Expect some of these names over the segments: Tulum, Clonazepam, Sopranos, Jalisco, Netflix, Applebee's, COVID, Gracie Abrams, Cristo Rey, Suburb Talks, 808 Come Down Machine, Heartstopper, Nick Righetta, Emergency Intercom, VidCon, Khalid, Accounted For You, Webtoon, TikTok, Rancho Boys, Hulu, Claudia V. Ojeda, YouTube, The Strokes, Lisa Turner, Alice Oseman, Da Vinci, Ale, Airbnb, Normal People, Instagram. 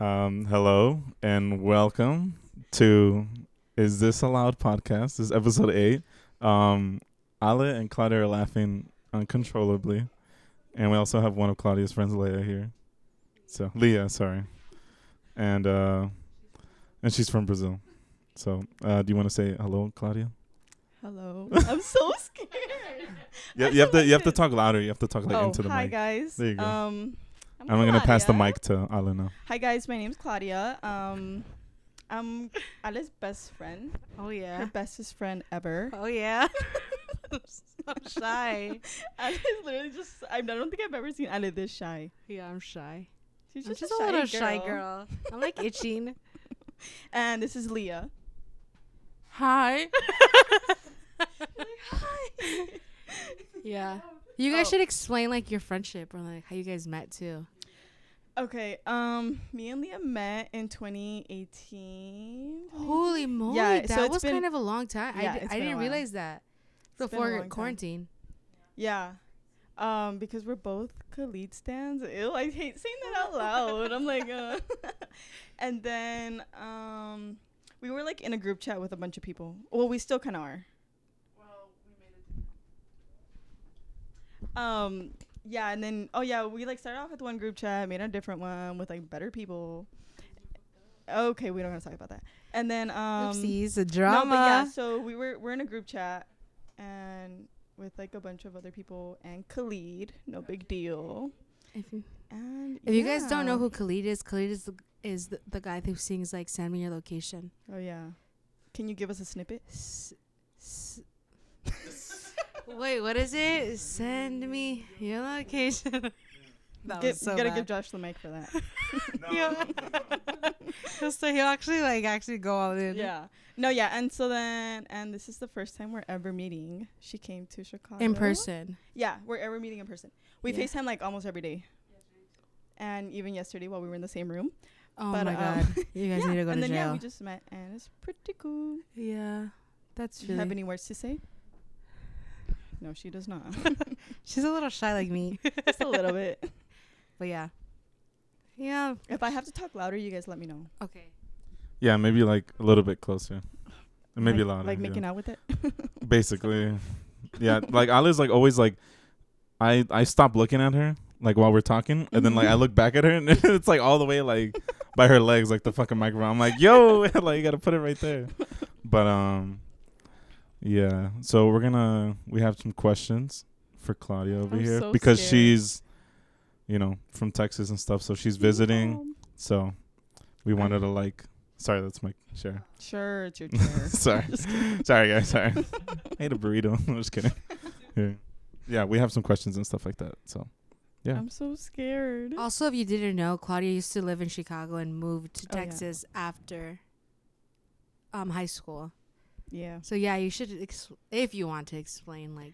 Hello and welcome to Is This Allowed Podcast. This is episode 8. Ale and Claudia are laughing uncontrollably. And we also have one of Claudia's friends, Leah, here. So Leah, sorry. And she's from Brazil. So do you want to say hello, Claudia? Hello. I'm so scared. You have to talk louder. You have to talk into the mic. Hi guys. There you go. I'm going to pass the mic to Ale now. Hi guys, my name's Claudia. I'm Ale's best friend. Oh yeah. Her bestest friend ever. Oh yeah. I'm shy. Ale is literally I don't think I've ever seen Ale this shy. Yeah, I'm shy. She's just a little shy girl. I'm like itching. And this is Leah. Hi. Hi. Yeah. You guys should explain like your friendship or like how you guys met too. Okay, me and Leah met in 2018. Holy moly, yeah, that was kind of a long time. Yeah, I didn't realize that before quarantine. Yeah. Because we're both Khalid stans. Ew, I hate saying that out loud. I'm like, And then we were like in a group chat with a bunch of people. Well, we still kind of are. Well, we made it. Yeah, and then we like started off with one group chat, made a different one with like better people. Okay, we don't have to talk about that. And then oopsies, the drama. No, but yeah, so we're in a group chat and with like a bunch of other people and Khalid, no big deal. If you guys don't know who Khalid is the guy who sings like "Send Me Your Location." Oh yeah, can you give us a snippet? Wait, what is it? Send me your location. That was so bad. You gotta give Josh the mic for that. No. So he'll actually go all in. Yeah. No, yeah. And so then, and this is the first time we're ever meeting. She came to Chicago. In person. Yeah, we're ever meeting in person. We FaceTime like almost every day. And even yesterday while we were in the same room. Oh my God. You guys need to go to jail. And then, we just met and it's pretty cool. Yeah. That's really. Do you have any words to say? No, she does not. She's a little shy like me. Just a little bit. But yeah. Yeah. If I have to talk louder, you guys let me know. Okay. Yeah, maybe like a little bit closer. And maybe louder. Like making out with it? Basically. Yeah. Like Ali's like always like I stop looking at her like while we're talking and then like I look back at her and it's like all the way like by her legs like the fucking microphone. I'm like, yo, like you gotta put it right there. But yeah, so we have some questions for Claudia over here so because scared. She's, from Texas and stuff, so she's visiting. Yeah. So we wanted to sorry, that's my chair. Sure, it's your chair. Sorry, guys. Sorry, I ate a burrito. I'm just kidding. Yeah, we have some questions and stuff like that. So yeah, I'm so scared. Also, if you didn't know, Claudia used to live in Chicago and moved to Texas after high school. Yeah. So yeah, you should if you want to explain like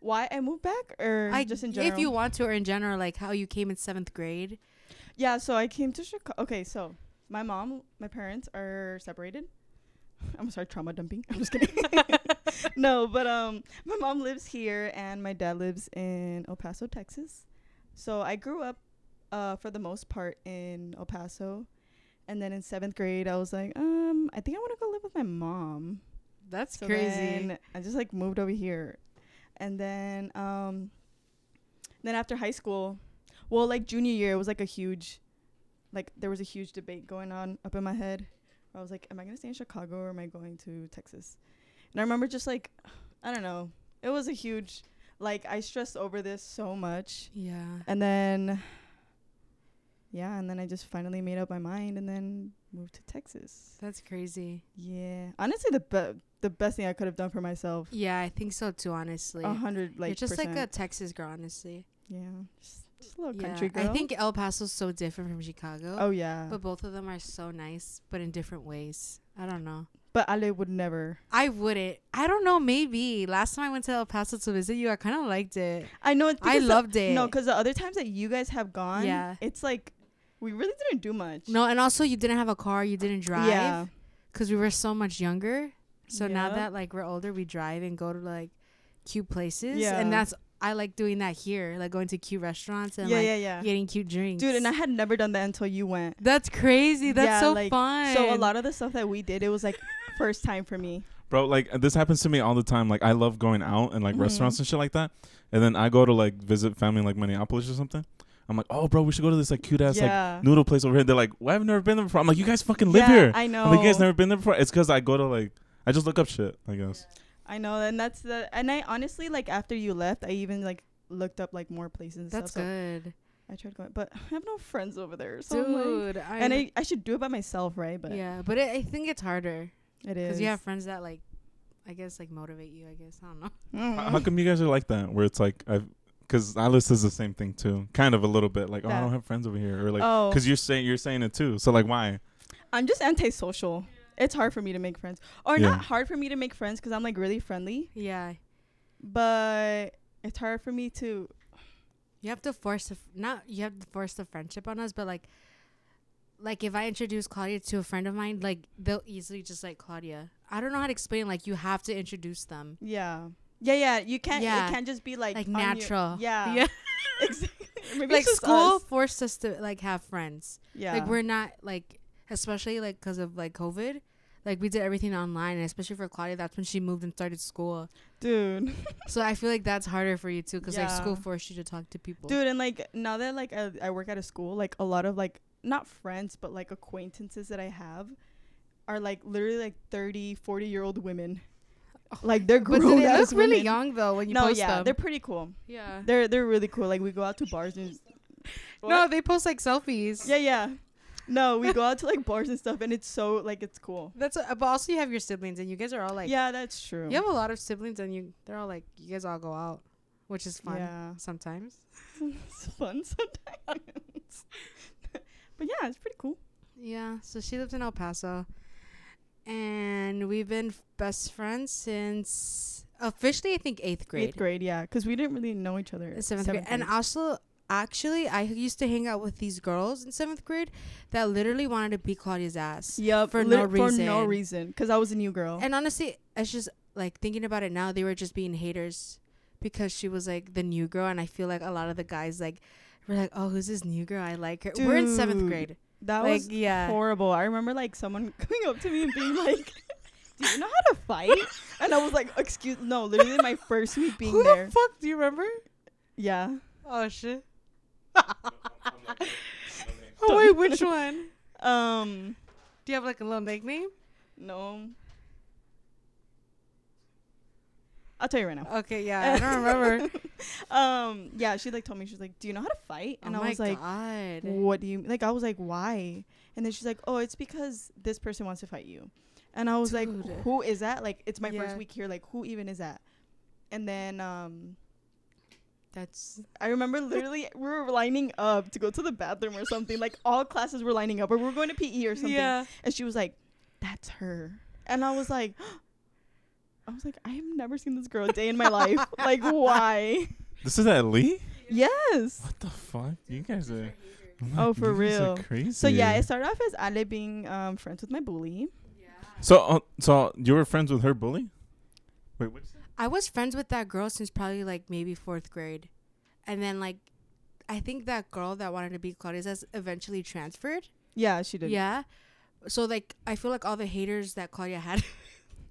why I moved back or just in general. If you want to or in general like how you came in 7th grade. Yeah, so I came to Chicago. Okay, so my parents are separated. I'm sorry, trauma dumping. I'm just kidding. No, but my mom lives here and my dad lives in El Paso, Texas. So I grew up for the most part in El Paso. And then in 7th grade, I was like, I think I want to go live with my mom. That's crazy. I just moved over here. And then after high school, well, junior year, it was a huge, there was a huge debate going on up in my head. I was like, am I going to stay in Chicago or am I going to Texas? And I remember just I don't know. It was a huge, I stressed over this so much. Yeah. And then... yeah, and then I just finally made up my mind and then moved to Texas. That's crazy. Yeah. Honestly, the best thing I could have done for myself. Yeah, I think so too, honestly. 100%. You're just a Texas girl, honestly. Yeah. Just a little country girl. I think El Paso's so different from Chicago. Oh, yeah. But both of them are so nice, but in different ways. I don't know. But Ale would never. I wouldn't. I don't know. Maybe last time I went to El Paso to visit you, I kind of liked it. I know. I loved it. No, because the other times that you guys have gone, it's we really didn't do much. No, and also you didn't have a car, you didn't drive. Yeah. Because we were so much younger. So now that we're older, we drive and go to cute places. Yeah. And that's I like doing that here, like going to cute restaurants and getting cute drinks. Dude, and I had never done that until you went. That's crazy. That's so like, fun. So a lot of the stuff that we did, it was like first time for me. Bro, like this happens to me all the time. Like I love going out and like restaurants and shit like that. And then I go to like visit family in like Minneapolis or something. I'm like, oh, bro, we should go to this like cute ass like noodle place over here. They're like, well, I've never been there before. I'm like, you guys fucking live here. I know. I'm like, you guys never been there before. It's because I go to like, I just look up shit, I guess. I know, and that's the, and I honestly like after you left, I even like looked up like more places. And that's stuff, good. So I tried going, but I have no friends over there. So dude, like, I should do it by myself, right? But yeah, but I think it's harder. It is because you have friends that like, I guess like motivate you. I guess I don't know. How come you guys are like that? Where it's like because Alice is the same thing too, kind of a little bit. Like, oh, I don't have friends over here, or like, because you're saying it too. So like, why? I'm just antisocial. It's hard for me to make friends. Or not hard for me to make friends because I'm, like, really friendly. Yeah. But it's hard for me to... You have to force... You have to force the friendship on us, but, like, if I introduce Claudia to a friend of mine, like, they'll easily just like Claudia. I don't know how to explain. Like, you have to introduce them. Yeah. Yeah. You can't... Yeah. It can't just be, like... Like, natural. Yeah. Exactly. Maybe like, school forced us to, like, have friends. Yeah. Like, we're not, like... Especially like because of like COVID, like we did everything online, and especially for Claudia, that's when she moved and started school, dude. So I feel like that's harder for you too, because like school forced you to talk to people, dude. And like now that like I work at a school, like a lot of like not friends but like acquaintances that I have are like literally like 30-40-year-old women. Like they're grown. But they look really young though when you post them. They're pretty cool. Yeah, they're really cool. Like we go out to bars and no, they post like selfies. Yeah. No, we go out to like bars and stuff, and it's so like it's cool. That's but also you have your siblings, and you guys are all like that's true. You have a lot of siblings, and they're all like you guys all go out, which is fun. Yeah, sometimes it's fun sometimes. But yeah, it's pretty cool. Yeah, so she lives in El Paso, and we've been best friends since officially I think eighth grade. Yeah, because we didn't really know each other. Seventh grade. And also. Actually, I used to hang out with these girls in 7th grade that literally wanted to beat Claudia's ass. Yep. For no reason. Because I was a new girl. And honestly, it's just like thinking about it now, they were just being haters because she was like the new girl. And I feel like a lot of the guys like were like, oh, who's this new girl? I like her. Dude, we're in 7th grade. That like, was horrible. I remember like someone coming up to me and being like, do you know how to fight? And I was like, excuse me. No, literally my first week being there. Who the fuck? Do you remember? Yeah. Oh, shit. Oh wait, which one? Do you have like a little nickname? No, I'll tell you right now. Okay, yeah, I don't remember. Yeah, she like told me, she's like, "Do you know how to fight?" And I was like, God. "What do you like?" I was like, "Why?" And then she's like, "Oh, it's because this person wants to fight you." And I was like, "Who is that?" Like, it's my first week here. Like, who even is that? And then I remember literally we were lining up to go to the bathroom or something. Like all classes were lining up, or we were going to PE or something. Yeah. And she was like, "That's her," and I was like, I have never seen this girl a day in my life. Like, why? This is at Lee? Yes. What the fuck? You guys are. Oh, for real. Crazy. So yeah, it started off as Ale being friends with my bully. Yeah. So you were friends with her bully? Wait, what's that? I was friends with that girl since probably like maybe 4th grade, and then like I think that girl that wanted to be Claudia's eventually transferred. Yeah, she did. Yeah, so like I feel like all the haters that Claudia had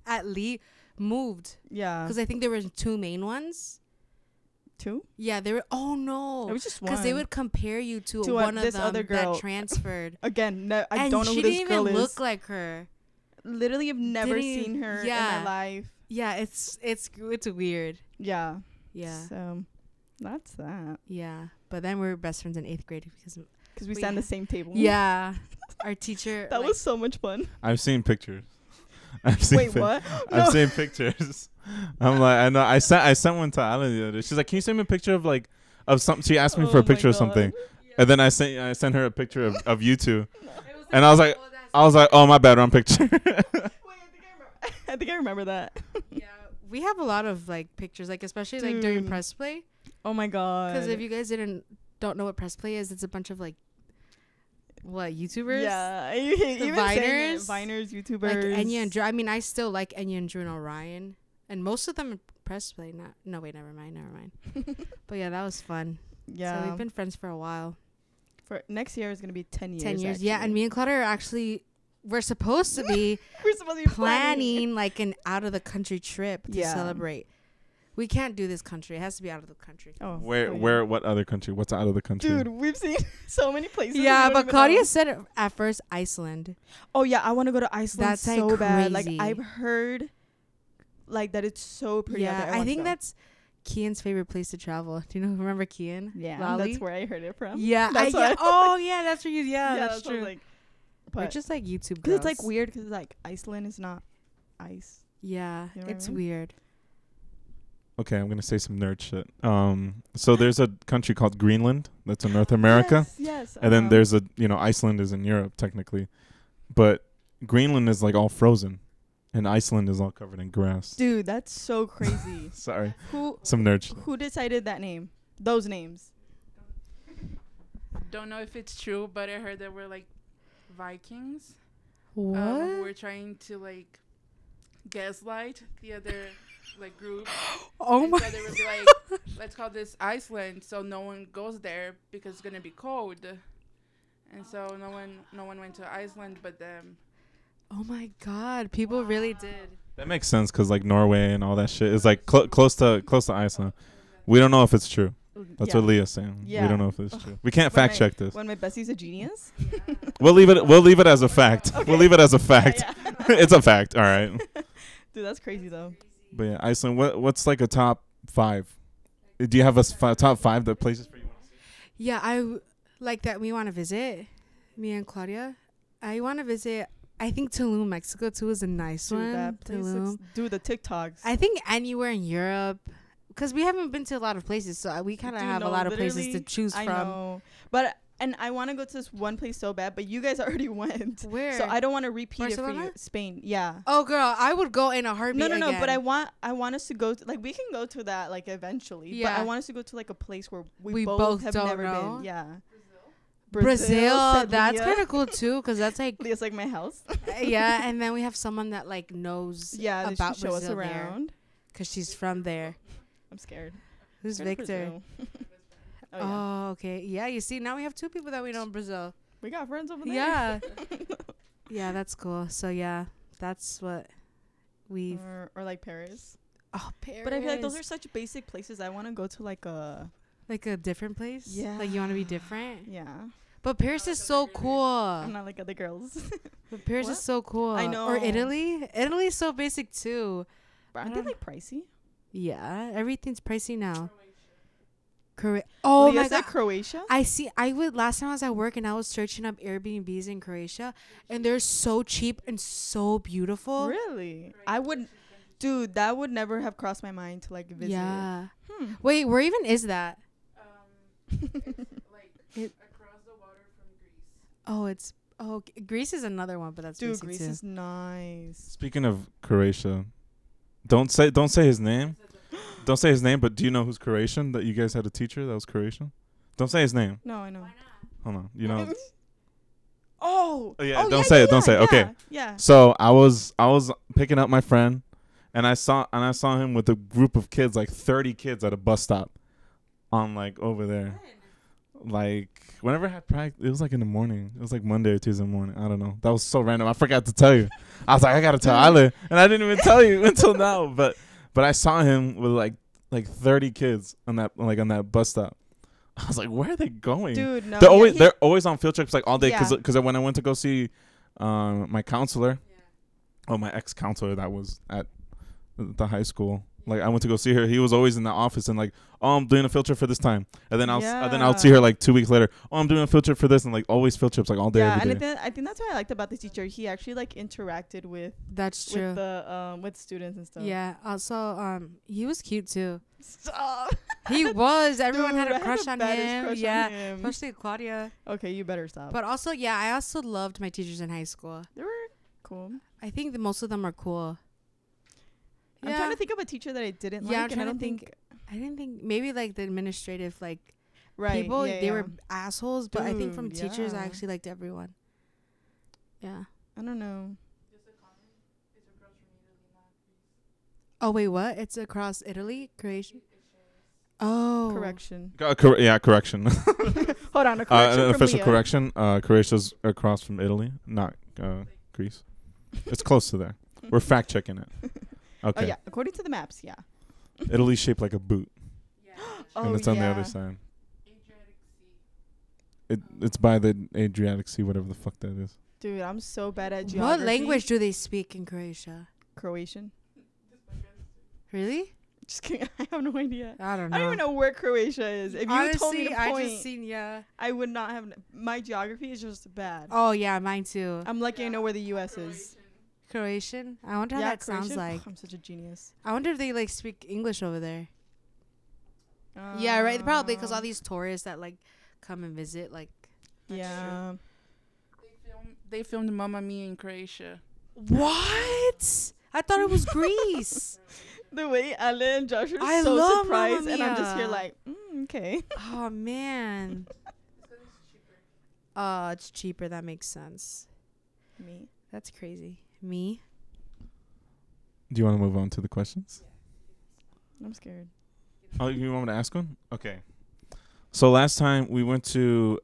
at Lee moved. Yeah, because I think there were two main ones. Two? Yeah, they were. Oh no, it was just one. Because they would compare you to one of them other girl that transferred. Again, no, I don't know who this girl is. And she didn't even look like her. Literally, I've never seen her in my life. Yeah, it's weird. Yeah. So that's that. Yeah, but then we were best friends in 8th grade because we sat on the same table. Yeah, our teacher. That was so much fun. I've seen pictures. Wait, what? I've seen pictures. I'm like, I know. I sent one to Alan the other day. She's like, can you send me a picture of like of something? She asked me for a picture of something, and then I sent her a picture of you two, and I was like, oh my bad, wrong picture. I think I remember that. Yeah, we have a lot of like pictures, like especially like during press play. Oh my god! Because if you guys don't know what press play is, it's a bunch of like YouTubers. Yeah, even Viners, YouTubers. Like Enya and Drew. I mean, I still like Enya and Drew and Orion. And most of them in press play. Never mind. But yeah, that was fun. Yeah. So we've been friends for a while. For next year is going to be 10 years. 10 years, actually. Yeah. And me and Claudia are actually, we're supposed to be planning like an out of the country trip to celebrate. We can't do this country. It has to be out of the country. Oh, where? What other country? What's out of the country? Dude, we've seen so many places. Yeah, but Claudia said at first Iceland. Oh yeah, I want to go to Iceland. That's so like bad. Like I've heard, like that it's so pretty. Yeah, out there. I think that's Kian's favorite place to travel. Do you know? Remember Kian? Yeah, Lally? That's where I heard it from. Yeah. That's where you. Yeah, that's true. Like, we're just like YouTube girls. It's like weird because like Iceland is not ice. Yeah, you know it's weird. Okay, I'm going to say some nerd shit. So there's a country called Greenland that's in North America. Yes. And then there's Iceland is in Europe technically. But Greenland is like all frozen and Iceland is all covered in grass. Dude, that's so crazy. Sorry. Some nerd shit. Who decided that name? Those names. Don't know if it's true, but I heard that we're like Vikings. What? We're trying to like gaslight the other... like group. Oh my! So they would be like, let's call this Iceland, so no one goes there because it's gonna be cold, and so no one went to Iceland but them. Oh my God! People really did. That makes sense because like Norway and all that shit is like close to Iceland. We don't know if it's true. That's what Leah's saying. Yeah. We don't know if it's true. We can't fact check this. When my bestie's a genius. Yeah. We'll leave it as a fact. Okay. We'll leave it as a fact. Yeah. It's a fact. All right. Dude, that's crazy though. But yeah, Iceland. What's like a top five? Do you have a top five that places for you? Yeah, like that we want to visit. Me and Claudia, I want to visit. I think Tulum, Mexico too is a nice one. That place Tulum. Do the TikToks. I think anywhere in Europe, because we haven't been to a lot of places, so we kind of have a lot of places to choose from. Know. But I want to go to this one place so bad, but you guys already went. Where? So I don't want to repeat Barcelona? It for you. Spain, yeah. Oh girl, I would go in a heartbeat. No, but I want us to go to, like we can go to that like eventually. Yeah. But I want us to go to like a place where we both have never been. Yeah. Brazil, that's kind of cool too, because that's like it's like my house. Yeah, and then we have someone that like knows about Brazil us around because she's from there. I'm scared. Who's I'm Victor? Oh, yeah. Oh, okay. Yeah, you see, now we have two people that we know in Brazil. We got friends over there. Yeah. Yeah, that's cool. So, yeah, that's what we... Or like Paris. Oh, Paris. But I feel like those are such basic places. I want to go to like a... Like a different place? Yeah. Like you want to be different? Yeah. But Paris is so cool. I'm not like other girls. But Paris is so cool. I know. Or Italy. Italy is so basic, too. Aren't they like pricey? Yeah. Everything's pricey now. Oh Leah my God! Croatia. I see. Last time I was at work and I was searching up Airbnbs in Croatia, and they're so cheap and so beautiful. Really, I would, dude. That would never have crossed my mind to like visit. Yeah. Wait, where even is that? It's like across the water from Greece. Oh, it's Greece is another one, but that's dude. Greece too. Is nice. Speaking of Croatia, don't say his name. Don't say his name, but do you know who's Croatian? That you guys had a teacher that was Croatian? Don't say his name. No, I know. Why not? Hold on. You know. Oh. Yeah. Don't say it. Yeah, okay. Yeah. So I was picking up my friend, and I saw him with a group of kids, like 30 kids at a bus stop, on like over there, like whenever I had practice, it was like in the morning. It was like Monday or Tuesday morning. I don't know. That was so random. I forgot to tell you. I was like, I gotta tell Isla, and I didn't even tell you until now, but. But I saw him with like 30 kids on that bus stop. I was like, where are they going? Dude, no. They're always on field trips like all day because when I went to go see my counselor, my ex-counselor that was at the high school. Like I went to go see her. He was always in the office and like, oh, I'm doing a field trip for this time. And then I'll see her like 2 weeks later. Oh, I'm doing a field trip for this and like always field trips like all day. Yeah, every day. And I think that's what I liked about the teacher. He actually like interacted with with students and stuff. Yeah. Also, he was cute too. Stop. He was. Everyone Dude, had a crush on him. Crush on him. Especially Claudia. Okay, you better stop. But also, yeah, I also loved my teachers in high school. They were cool. I think most of them are cool. Yeah. I'm trying to think of a teacher that I didn't like. And I didn't think maybe like the administrative people they were assholes, but dude, I think from teachers I actually liked everyone. Yeah. I don't know. Oh wait, what? It's across Italy, Croatia. Oh, correction. Correction. Hold on, a correction. An official Leah. Correction. Croatia's across from Italy, not Greece. It's close to there. We're fact checking it. Okay. Oh yeah, according to the maps, yeah. Italy's shaped like a boot. Yeah. And it's on the other side. Adriatic Sea. It's by the Adriatic Sea, whatever the fuck that is. Dude, I'm so bad at geography. What language do they speak in Croatia? Croatian. Really? Just kidding. I have no idea. I don't know. I don't even know where Croatia is. If honestly, you told me the point, I would not have. My geography is just bad. Oh yeah, mine too. I'm lucky I know where the U.S. is. Croatian? I wonder how that Croatian sounds like. Oh, I'm such a genius. I wonder if they like speak English over there. Yeah, right. Probably because all these tourists that like come and visit, like. Yeah. They filmed Mamma Mia in Croatia. What? I thought it was Greece. The way Ellen and Josh are so surprised, and I'm just here like, okay. Oh man. It's cheaper. That makes sense. Me. That's crazy. Me. Do you want to move on to the questions? I'm scared. Oh, you want me to ask one? Okay. So last time we went to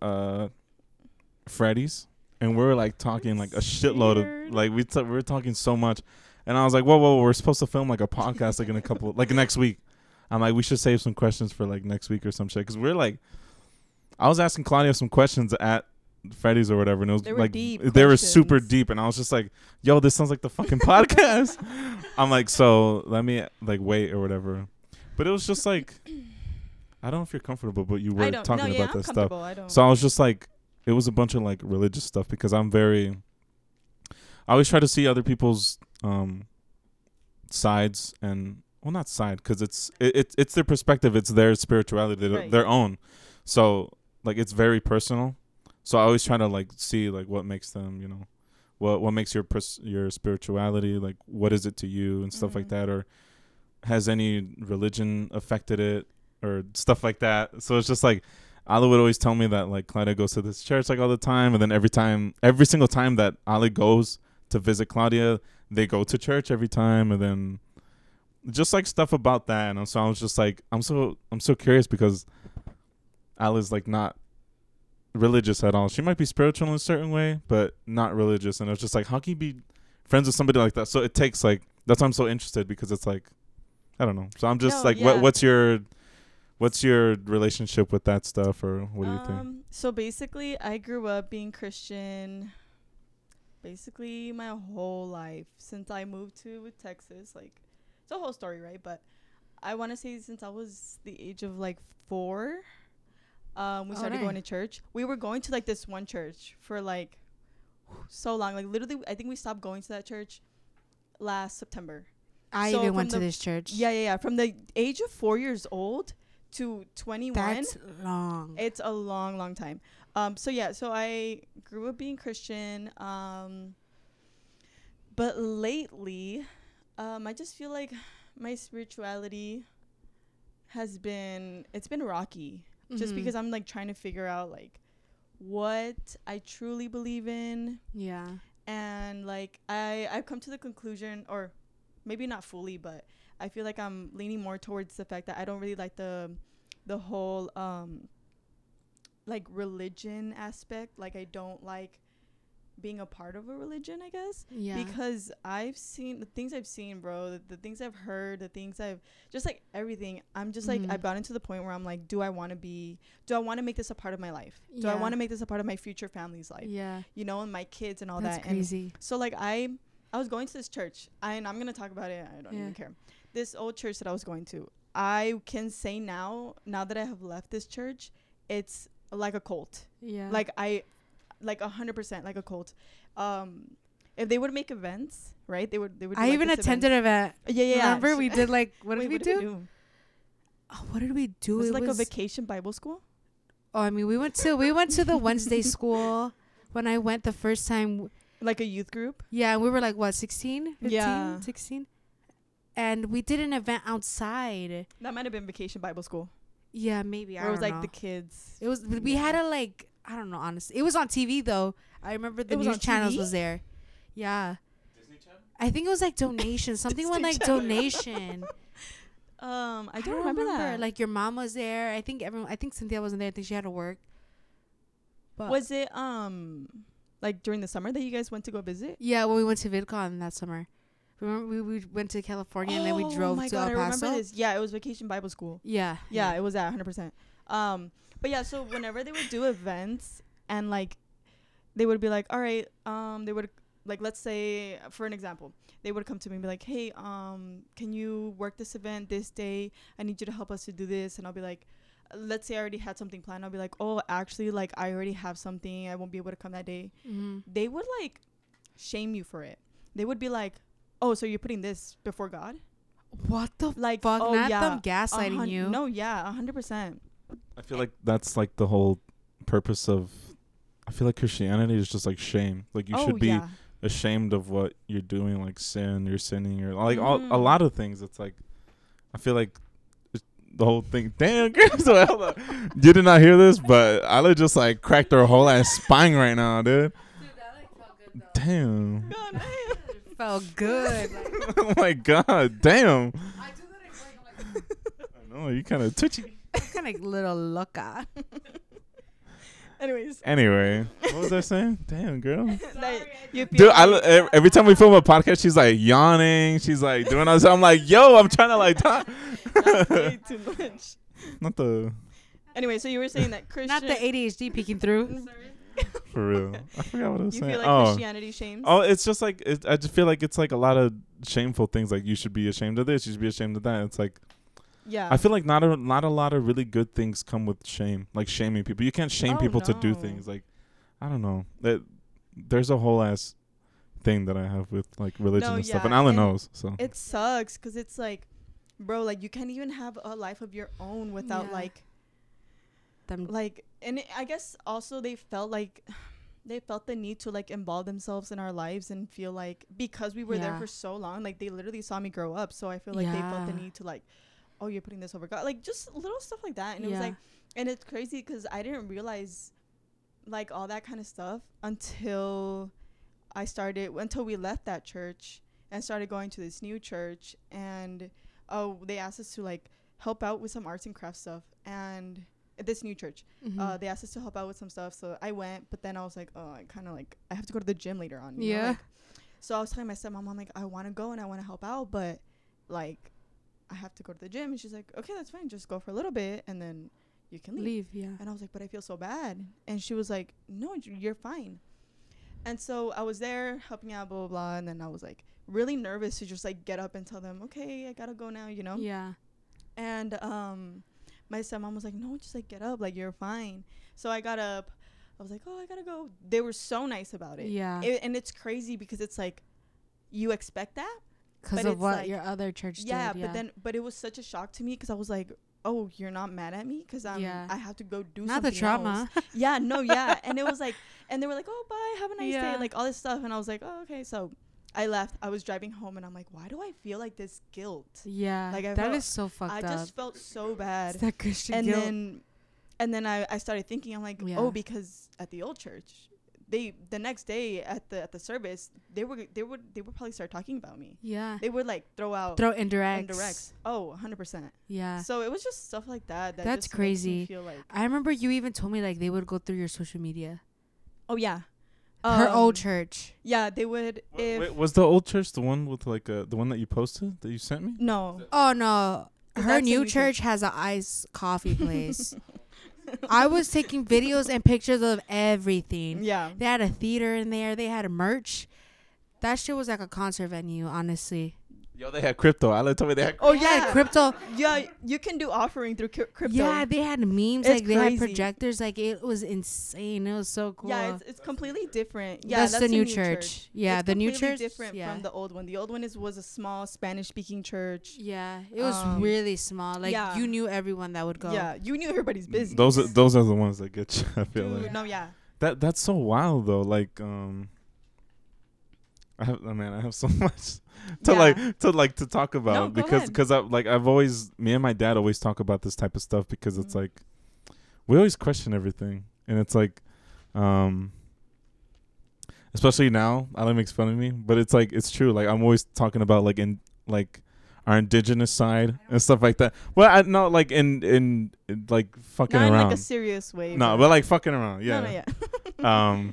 Freddy's, and we were like talking like a shitload of like we were talking so much. And I was like, whoa, we're supposed to film like a podcast like in a couple, like next week. I'm like, we should save some questions for like next week or some shit. Because we're like, I was asking Claudia some questions at Freddy's or whatever. And it was they were super deep. And I was just like, yo, this sounds like the fucking podcast. I'm like, so let me like wait or whatever. But it was just like, I don't know if you're comfortable, but you were talking about this stuff. So I was just like, it was a bunch of like religious stuff because I always try to see other people's sides and not side because it's their perspective, it's their spirituality, their own. So like it's very personal. So I always try to like see like what makes them, you know, what makes your spirituality, like what is it to you and stuff like that, or has any religion affected it or stuff like that. So it's just like Ali would always tell me that like Claudia goes to this church like all the time, and then every single time that Ali goes to visit Claudia, they go to church every time, and then just like stuff about that. And so I was just like, I'm so curious because Ali's like not religious at all. She might be spiritual in a certain way, but not religious. And I was just like, how can you be friends with somebody like that? So it takes like, that's why I'm so interested, because it's like, I don't know. So I'm just what's your relationship with that stuff, or what do you think? So basically I grew up being Christian. Basically my whole life since I moved to Texas, like it's a whole story, right? But I want to say since I was the age of like 4, we started going to church. We were going to like this one church for like so long, like literally I think we stopped going to that church last September. I even went to this church. Yeah. From the age of 4 years old to 21. That's long. It's a long time. So I grew up being Christian, but lately, I just feel like my spirituality it's been rocky, just because I'm like trying to figure out like what I truly believe in. Yeah. And like, I've come to the conclusion, or maybe not fully, but I feel like I'm leaning more towards the fact that I don't really like the whole, like religion aspect. Like I don't like being a part of a religion, I guess. Yeah. Because I've seen the things I've seen, bro, the things I've heard, the things I've just like everything. I'm just like, I've gotten to the point where I'm like, do I want to make this a part of my life? Do I want to make this a part of my future family's life? Yeah. You know, and my kids and all that. That's crazy. And so like I was going to this church, and I'm going to talk about it. I don't even care. This old church that I was going to, I can say now that I have left this church, it's like a cult. Yeah. Like 100% like a cult. If they would make events, right? They would. I even attended an event. Yeah. Remember we did like, what did we do? It was like a vacation Bible school. Oh, I mean, we went to the Wednesday school when I went the first time. Like a youth group? Yeah, we were like, 16? 15? Yeah. 16? And we did an event outside. That might have been vacation Bible school. Yeah, maybe. Or I don't know. It was like the kids. It was. We had a like, I don't know, honestly. It was on TV, though. I remember the news channels was there. Yeah. Disney Channel? I think it was like donation. Something went like donation. I don't remember that. Like your mom was there. I think Cynthia wasn't there. I think she had to work. But was it like during the summer that you guys went to go visit? Yeah, when we went to VidCon that summer. Remember we went to California and then we drove to El Paso. I remember this. Yeah, it was Vacation Bible School. Yeah. It was that 100%. But yeah, so whenever they would do events and like they would be like, all right, they would like, let's say for an example, they would come to me and be like, hey, can you work this event this day? I need you to help us to do this. And I'll be like, let's say I already had something planned. I'll be like, oh, actually, like I already have something. I won't be able to come that day. Mm-hmm. They would like shame you for it. They would be like, oh, so you're putting this before God? What the like, fuck? Oh, not them gaslighting you. No, yeah, 100%. I feel like that's like the whole purpose of, I feel like Christianity is just like shame. Like you should be ashamed of what you're doing, like sin, you're sinning, or like a lot of things. It's like, I feel like the whole thing. Damn, girl, so you did not hear this, but Isla just like cracked her whole ass spine right now, dude. Dude, that like felt good though. Damn. God, felt good. Like, oh my god, damn. I do that exactly. Like, I know you kind of twitchy. Kind of little loca. Anyways. Anyway, what was I saying? Damn, girl. Sorry, dude, every time we film a podcast, she's like yawning. She's like doing all this. I'm like, yo, I'm trying to like talk. That's way too much. Not the. Anyway, so you were saying that Christian. Not the ADHD peeking through. Sorry. For real, I forgot what I was saying. You feel like Christianity shames? Oh, it's just like I just feel like it's like a lot of shameful things. Like you should be ashamed of this, you should be ashamed of that. It's like, yeah, I feel like not a lot of really good things come with shame. Like shaming people, you can't shame people to do things. Like I don't know. There's a whole ass thing that I have with like religion and stuff, and Alan knows. So it sucks because it's like, bro, like you can't even have a life of your own without like them, like. And I guess also they felt the need to like involve themselves in our lives and feel like because we were there for so long, like they literally saw me grow up. So I feel like they felt the need to like, oh, you're putting this over God, like just little stuff like that. And it was like, and it's crazy because I didn't realize like all that kind of stuff until we left that church and started going to this new church. And they asked us to like help out with some arts and crafts stuff and. This new church they asked us to help out with some stuff, so I went, but then I was like, oh, I kind of like I have to go to the gym later on, you know? Like, so I was telling my stepmom, I'm like, I want to go and I want to help out, but like I have to go to the gym. And she's like, okay, that's fine, just go for a little bit and then you can leave. And I was like, but I feel so bad. And she was like, no, you're fine. And so I was there helping out, blah blah blah, and then I was like really nervous to just like get up and tell them, okay, I gotta go now, you know? And my stepmom was like, no, just like get up, like you're fine. So I got up. I was like, oh, I gotta go. They were so nice about it. And it's crazy because it's like you expect that because of what like your other church did. But it was such a shock to me because I was like, oh, you're not mad at me because I'm I have to go do not something the trauma else. And it was like, and they were like, oh, bye, have a nice day, like all this stuff. And I was like, oh, okay. So I left. I was driving home and I'm like, why do I feel like this guilt? Like that is so fucked up. I just felt so bad. It's that Christian guilt. And then I started thinking, I'm like, oh, because at the old church, the next day at the service, they would probably start talking about me. They would like throw indirects. Oh, 100%. So it was just stuff like that. That's just crazy. Feel like I remember you even told me like they would go through your social media. Oh yeah. Her old church. They would. Wait, was the old church the one with like the one that you posted that you sent me? No. Oh no, her new church has an iced coffee place. I was taking videos and pictures of everything. They had a theater in there. They had a merch. That shit was like a concert venue, honestly. Yo, they had crypto. Isla told me they had crypto. Oh, yeah, crypto. Yeah, you can do offering through crypto. Yeah, they had memes. It's like crazy. They had projectors. Like, it was insane. It was so cool. Yeah, it's completely different. Yeah, that's the new church. Yeah, the new church. It's completely different from the old one. The old one was a small Spanish-speaking church. Yeah, it was really small. Like, you knew everyone that would go. Yeah, you knew everybody's business. Those are the ones that get you, I feel like. Yeah. No, yeah. That's so wild, though. Like, I have so much to talk about because I've always, me and my dad always talk about this type of stuff because it's like we always question everything. And it's like especially now. Alan makes fun of me, but it's like it's true. Like I'm always talking about like in like our indigenous side and stuff like that. Well, I not like in like fucking not around. Not in like a serious way. No, but like fucking around. Yeah. No, yeah.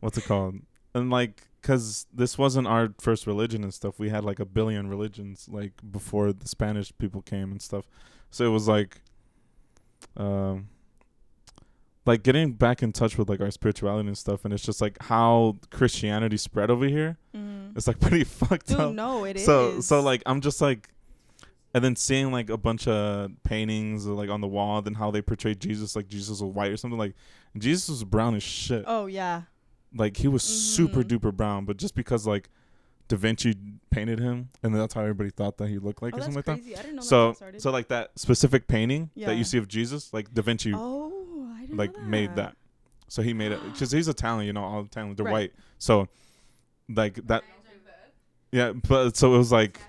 What's it called? And like, cause this wasn't our first religion and stuff. We had like a billion religions like before the Spanish people came and stuff. So it was like getting back in touch with like our spirituality and stuff, and it's just like how Christianity spread over here. Mm-hmm. It's like pretty fucked up. No, it is. So like I'm just like, and then seeing like a bunch of paintings or, like on the wall, then how they portrayed Jesus, like Jesus was white or something. Like Jesus was brown as shit. Oh yeah. Like he was super duper brown, but just because like Da Vinci painted him, and that's how everybody thought that he looked like or something crazy. Like that. I didn't know so like that specific painting that you see of Jesus, like Da Vinci, I didn't like know that. Made that. So he made it because he's Italian, you know, all Italians they're white. So like that, yeah. But so it was like,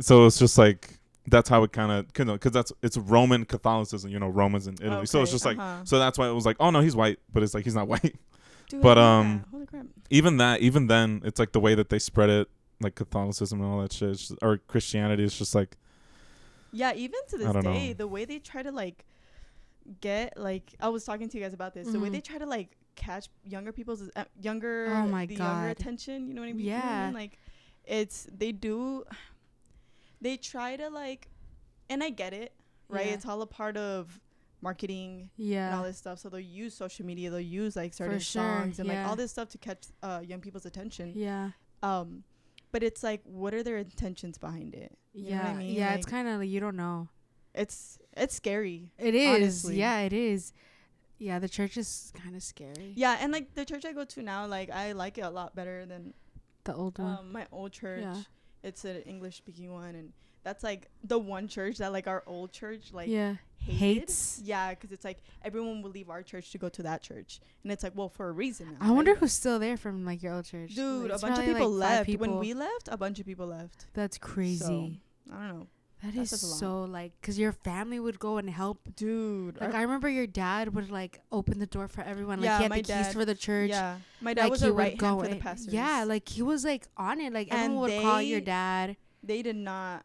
so it's just like that's how it kind of, you know, because that's it's Roman Catholicism, you know, Romans in Italy. Okay, so it's just like, so that's why it was like, oh no, he's white, but it's like he's not white. Dude, but holy crap. Even then, it's like the way that they spread it, like Catholicism and all that shit, just, or Christianity is just like, yeah, even to this day, the way they try to like get like, I was talking to you guys about this, the way they try to like catch younger people's younger, oh my god, younger attention, you know what I mean? Yeah, I mean, like it's they try to like, and I get it, right? Yeah. It's all a part of marketing, yeah, and all this stuff. So they'll use social media, they'll use like certain songs and like all this stuff to catch young people's attention. Yeah. But it's like, what are their intentions behind it? You know what I mean? Yeah, like, it's kind of like you don't know. It's scary. It is. Honestly. Yeah, it is. Yeah, the church is kind of scary. Yeah, and like the church I go to now, like I like it a lot better than the old one. My old church. Yeah. It's an English-speaking one, and that's like the one church that like our old church like hates. Yeah, because it's like everyone will leave our church to go to that church, and it's like, well, for a reason now, I wonder who's still there from like your old church. Dude, like, a bunch of people like left people. When we left, a bunch of people left. That's crazy. So, I don't know. That's is so like, because your family would go and help. Dude, like I remember your dad would like open the door for everyone. Like he had the keys for the church. Yeah, my dad like, was a right hand for the pastors. Yeah, like he was like on it. Like everyone would call your dad. They did not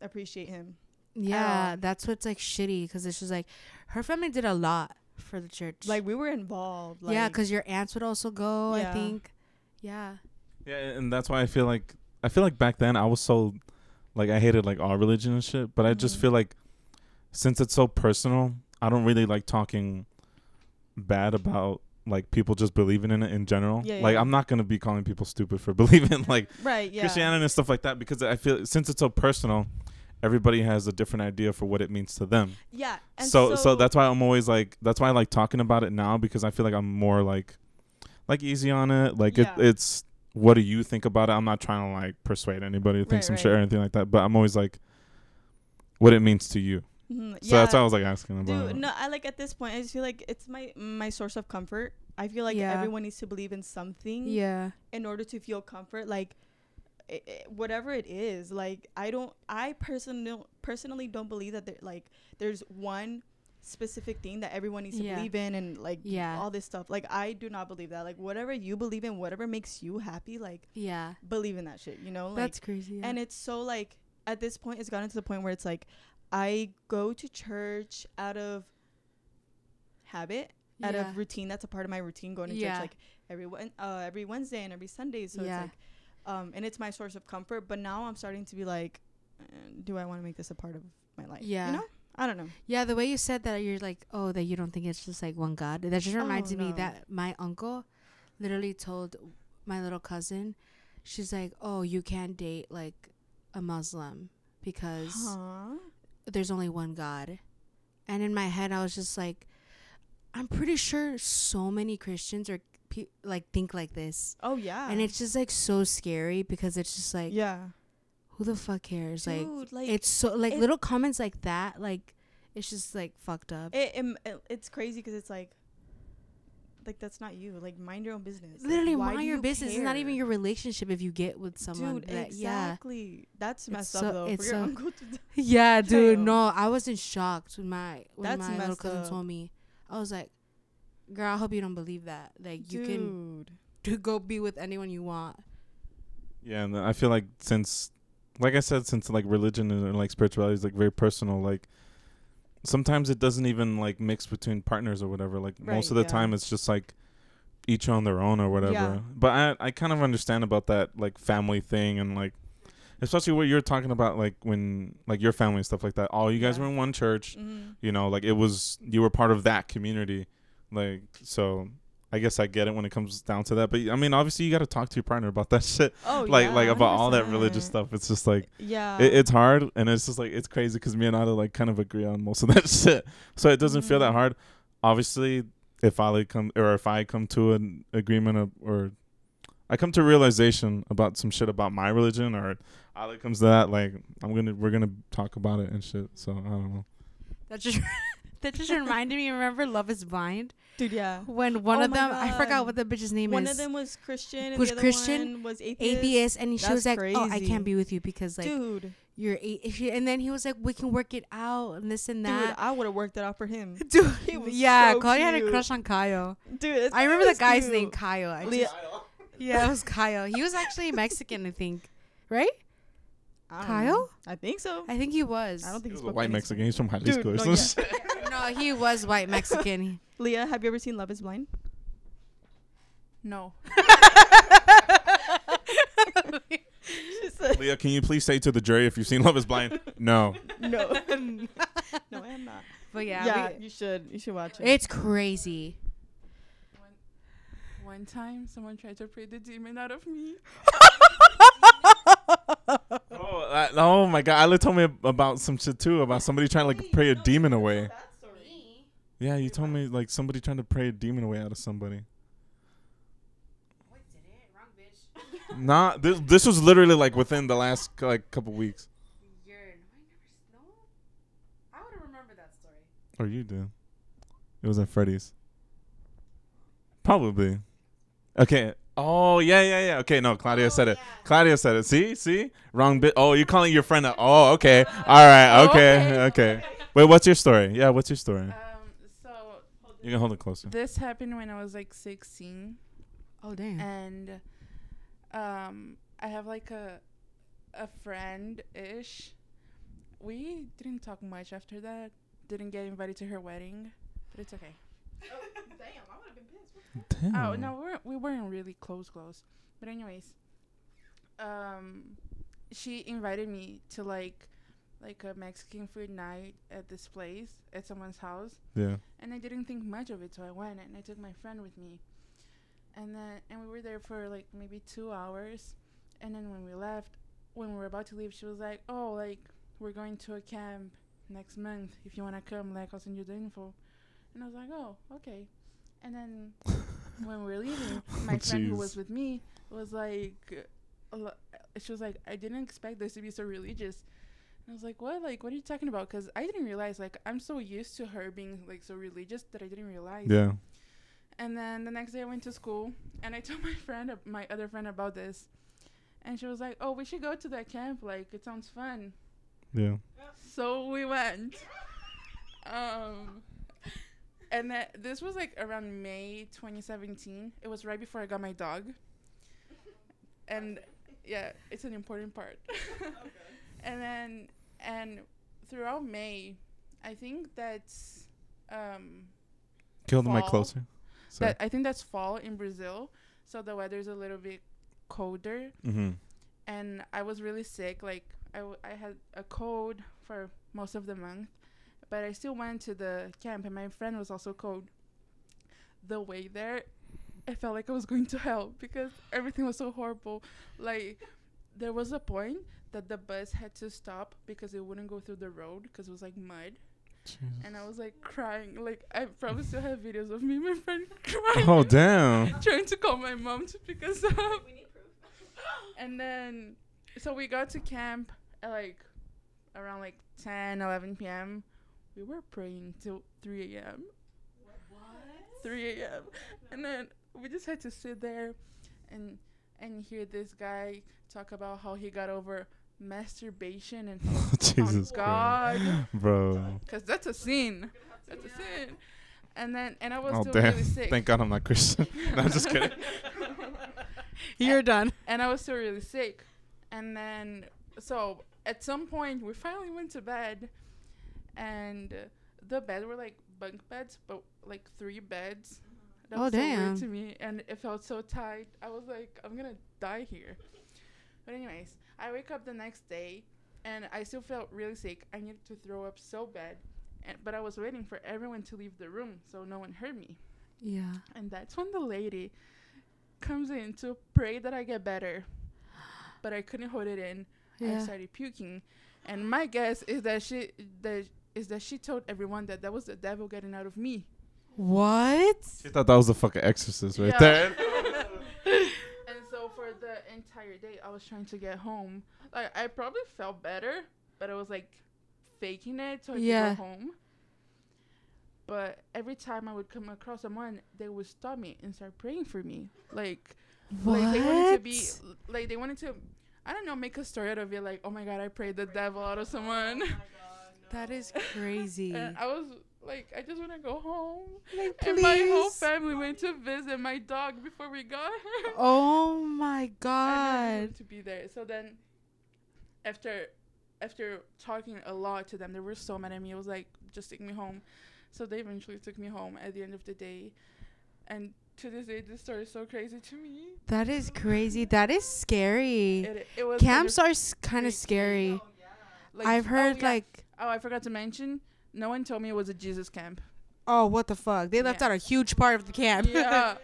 appreciate him. Yeah, that's what's like shitty, because it's just like her family did a lot for the church. Like we were involved. Like, yeah, because your aunts would also go. Yeah. I think. Yeah. Yeah, and that's why I feel like back then I was so like I hated like all religion and shit, but I just feel like since it's so personal, I don't really like talking bad about like people just believing in it in general. Yeah, like I'm not gonna be calling people stupid for believing like Christianity and stuff like that, because I feel since it's so personal, everybody has a different idea for what it means to them. Yeah. And so that's why I'm always like, that's why I like talking about it now, because I feel like I'm more like easy on it. Like it's, what do you think about it? I'm not trying to like persuade anybody to think some shit or anything like that, but I'm always like, what it means to you. Mm-hmm. So that's why I was like asking about. Dude, no, I like at this point, I just feel like it's my source of comfort. I feel like everyone needs to believe in something. Yeah. In order to feel comfort. Like, whatever it is, like I personally don't believe that like there's one specific thing that everyone needs to believe in, and like all this stuff. Like I do not believe that. Like whatever you believe in, whatever makes you happy, like believe in that shit, you know? Like, that's crazy. And it's so like at this point it's gotten to the point where it's like I go to church out of habit, out of routine. That's a part of my routine, going to church like every Wednesday and every Sunday. So it's like and it's my source of comfort, but now I'm starting to be like, do I want to make this a part of my life? Yeah, you know, I don't know. Yeah, the way you said that, you're like, oh, that you don't think it's just like one God. That just reminds me that my uncle literally told my little cousin, she's like, oh, you can't date like a Muslim because there's only one God. And in my head, I was just like, I'm pretty sure so many Christians are like think like this. Oh yeah. And it's just like so scary, because it's just like, yeah, who the fuck cares? Dude, like it's so like little comments like that, like it's just like fucked up. It's crazy, because it's like that's not you. Like mind your own business. Literally, like, mind your business. Care? It's not even your relationship if you get with someone. Dude, that, exactly. That's messed up though. It's for your uncle to yeah, dude. No, I was in shock when my little cousin told me. I was like, girl, I hope you don't believe that. Like, dude, you can to go be with anyone you want. Yeah, and I feel like since, like I said, since like religion and like spirituality is like very personal, like sometimes it doesn't even like mix between partners or whatever. Like right, most of the time it's just like each on their own or whatever. Yeah. But I kind of understand about that like family thing, and like especially what you're talking about, like when like your family and stuff like that. Oh, you guys were in one church, you know, like it was, you were part of that community. Like, so I guess I get it when it comes down to that. But I mean, obviously you got to talk to your partner about that shit. Oh, like about 100%. All that religious stuff. It's just like, yeah, it's hard. And it's just like, it's crazy because me and Ada like kind of agree on most of that shit. So it doesn't feel that hard. Obviously, if I come to an agreement of, or I come to a realization about some shit about my religion, or Ada comes to that, like we're gonna talk about it and shit. So I don't know. That just reminded me. Remember Love Is Blind? Dude, yeah. When one of them, God. I forgot what the bitch's name is. One of them was Christian, and the other one was atheist, and she was like, crazy. "Oh, I can't be with you because like, dude, you're atheist." And then he was like, "We can work it out and this and that." Dude, I would have worked it out for him. Dude, he was so Claudia had a crush on Kyle. Dude, I remember the guy's name, Kyle. Yeah, it was Kyle. He was actually Mexican, I think, right? Kyle? I think so. I think he was. I don't think he was a white Mexican. He's from Jalisco. No, no, he was white Mexican. Leah, have you ever seen Love Is Blind? No. Leah, can you please say to the jury if you've seen Love Is Blind? No. No. No, I am not. But yeah. Yeah, you should. You should watch it. It's crazy. One time, someone tried to pray the demon out of me. Oh my God! Ala told me about some shit too, about somebody trying to like pray a demon away. Yeah, you told me like somebody trying to pray a demon away out of somebody. What did it? Wrong bitch. Nah, this was literally like within the last like couple weeks. You're no, I would remember that story. Or you do. It was at Freddy's. Probably. Okay. Oh, yeah. Okay, no, Claudia said it. Yeah. Claudia said it. See? Wrong bit. Oh, you're calling your friend up. Oh, okay. All right. Okay. Wait, what's your story? Yeah, what's your story? So you can hold it closer. This happened when I was like 16. Oh, damn. And I have like a friend-ish. We didn't talk much after that. Didn't get invited to her wedding, but it's okay. Oh, damn. I would have been pissed. Damn. Oh no, we weren't really close, but anyways, she invited me to like a Mexican food night at this place at someone's house. Yeah. And I didn't think much of it, so I went and I took my friend with me, and we were there for like maybe 2 hours, and then when we were about to leave, she was like, "Oh, like we're going to a camp next month. If you wanna come, like I'll send you the info." And I was like, "Oh, okay." And then when we were leaving, my friend who was with me was like, she was like, "I didn't expect this to be so religious." And I was like, "What? Like, what are you talking about?" Because I didn't realize, like, I'm so used to her being, like, so religious that I didn't realize. Yeah. And then the next day I went to school, and I told my other friend about this. And she was like, "Oh, we should go to that camp. Like, it sounds fun." Yeah. So we went. And this was, like, around May 2017. It was right before I got my dog. And, yeah, it's an important part. Okay. And throughout May, I think that's Kill the mic closer. I think that's fall in Brazil. So the weather's a little bit colder. Mm-hmm. And I was really sick. Like, I had a cold for most of the month. But I still went to the camp, and my friend was also cold. The way there, I felt like I was going to hell because everything was so horrible. Like, there was a point that the bus had to stop because it wouldn't go through the road because it was, like, mud. Jesus. And I was, like, crying. Like, I probably still have videos of me and my friend crying. Oh, damn. Trying to call my mom to pick us up. We need proof. And then, so we got to camp at, like, around, like, 10, 11 p.m., we were praying till 3 a.m. What? 3 a.m. And then we just had to sit there and hear this guy talk about how he got over masturbation and Jesus God, bro. Because that's a sin. That's a sin. And I was still really sick. Thank God I'm not Christian. No, I'm just kidding. You're done. And I was still really sick. And then, so at some point, we finally went to bed. And the beds were like bunk beds, but like 3 beds. That was so weird to me. And it felt so tight. I was like, I'm going to die here. But anyways, I wake up the next day. And I still felt really sick. I needed to throw up so bad. But I was waiting for everyone to leave the room so no one heard me. Yeah. And that's when the lady comes in to pray that I get better. But I couldn't hold it in. Yeah. I started puking. And my guess is that she told everyone that was the devil getting out of me. What? She thought that was a fucking exorcist right there. And so for the entire day, I was trying to get home. Like, I probably felt better, but I was like faking it so I could go home. But every time I would come across someone, they would stop me and start praying for me. Like, what? Like they wanted to be, like they wanted to, I don't know, make a story out of it. Like, oh my God, I prayed the devil out of someone. Oh my God, no. That is crazy. And I was like, I just want to go home. Like, please. And my whole family went to visit my dog before we got here. Oh my God. And I wanted to be there. So then, after talking a lot to them, they were so mad at me. It was like, just take me home. So they eventually took me home at the end of the day. And to this day, this story is so crazy to me. That is crazy. That is scary. It was camps are kind of scary. Oh, yeah. Like, I've heard I forgot to mention, no one told me it was a Jesus camp. Oh, what the fuck? They left out a huge part of the camp. Yeah.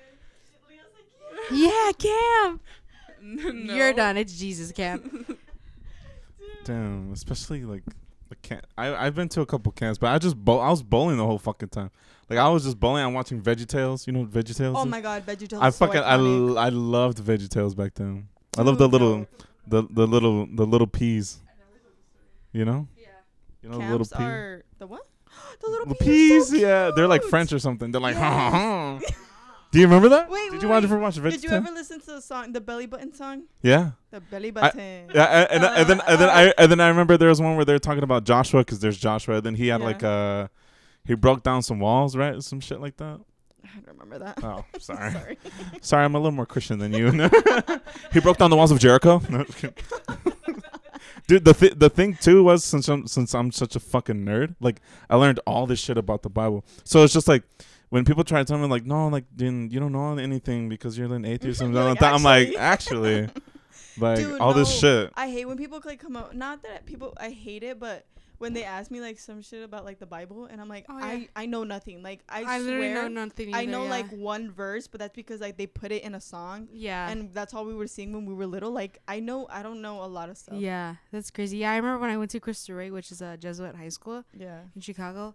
Yeah, camp. No. You're done. It's Jesus camp. Damn, especially like the camp. I've been to a couple camps, but I was bowling the whole fucking time. Like I was just bowling. I'm watching VeggieTales. You know what VeggieTales? Oh my God, VeggieTales! I loved VeggieTales back then. I loved the little peas. You know? Yeah. You know camps the little peas are the what? The little peas. So yeah, they're like French or something. They're like ha. Do you remember that? Wait, did you ever listen to the song, the belly button song? Yeah. The belly button. And then I remember there was one where they were talking about Joshua because there's Joshua. And then he had he broke down some walls, right? Some shit like that. I don't remember that. Oh, sorry. Sorry, I'm a little more Christian than you. He broke down the walls of Jericho. No, dude, the thing too was since I'm such a fucking nerd, like I learned all this shit about the Bible. So it's just like, when people try to tell me, like, no, like, dude, you don't know anything because you're an atheist. And like, I'm like, actually, like, dude, all this shit. I hate when people, like, come out. Not that people, I hate it, but when they ask me, like, some shit about, like, the Bible, and I'm like, I know nothing. Like, I swear, know nothing either, I know, like, one verse, but that's because, like, they put it in a song. Yeah. And that's all we were seeing when we were little. Like, I don't know a lot of stuff. Yeah, that's crazy. Yeah, I remember when I went to Cristo Rey, which is a Jesuit high school in Chicago.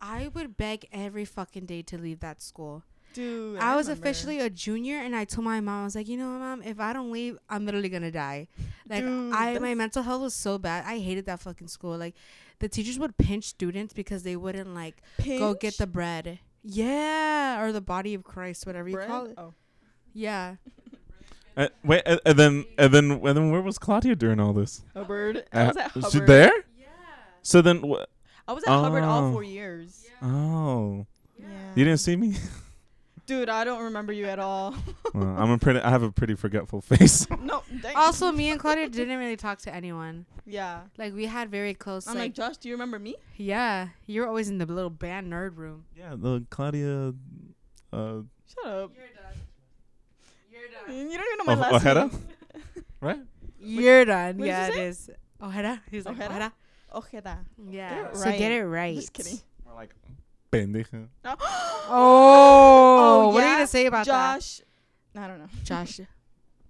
I would beg every fucking day to leave that school. Dude, I was officially a junior, and I told my mom, I was like, you know what, Mom, if I don't leave, I'm literally going to die. Like, dude, my mental health was so bad. I hated that fucking school. Like, the teachers would pinch students because they wouldn't, like, go get the bread. Yeah, or the body of Christ, whatever bread? You call it. Oh. Yeah. Wait, and then where was Claudia during all this? Hubbard. I was at Hubbard. Was she there? Yeah. So then what? I was at Hubbard all 4 years. Yeah. Oh. Yeah. You didn't see me? Dude, I don't remember you at all. Well, I have a pretty forgetful face. No. Dang. Also, me and Claudia didn't really talk to anyone. Yeah. Like, we had very close. I'm like, Josh, do you remember me? Yeah. You're always in the little band nerd room. Yeah, the Claudia. Shut up. You're done. You don't even know my last name. Ojeda? Right? You're done. Yeah, it is. Ojeda? He's like, Ojeda? Ojeda. Yeah. Right. So get it right. Just kidding. Or like pendeja. No. Oh, what are you gonna say about Josh? That? I don't know. Josh.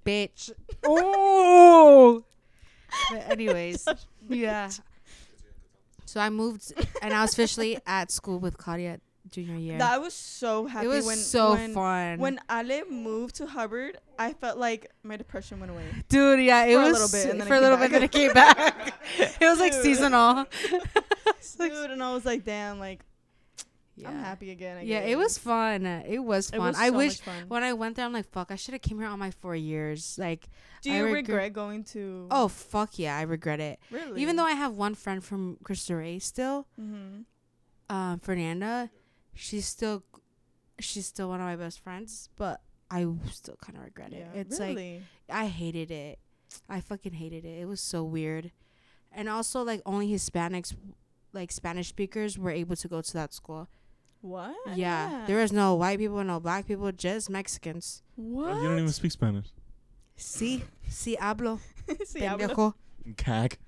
Bitch. Oh. But anyways. Josh, yeah. So I moved and I was officially at school with Claudia junior year. I was so happy. It was so fun. When Ale moved to Hubbard, I felt like my depression went away. Dude, yeah, it was for a little bit, then it came back. It was like seasonal. Dude, and I was like, damn, like, I'm happy again. Yeah, it was fun. It was fun. I wish when I went there, I'm like, fuck, I should have came here all my 4 years. Like, do you regret going to? Oh fuck yeah, I regret it. Really? Even though I have one friend from Cristo Rey still, Fernanda. She's still one of my best friends, but I still kind of regret it. Yeah, it's really? Like, I hated it. I fucking hated it. It was so weird. And also, like, only Hispanics, like, Spanish speakers were able to go to that school. What? Yeah. There was no white people, no black people, just Mexicans. What? You don't even speak Spanish. Sí. Sí hablo. Sí hablo. Cag.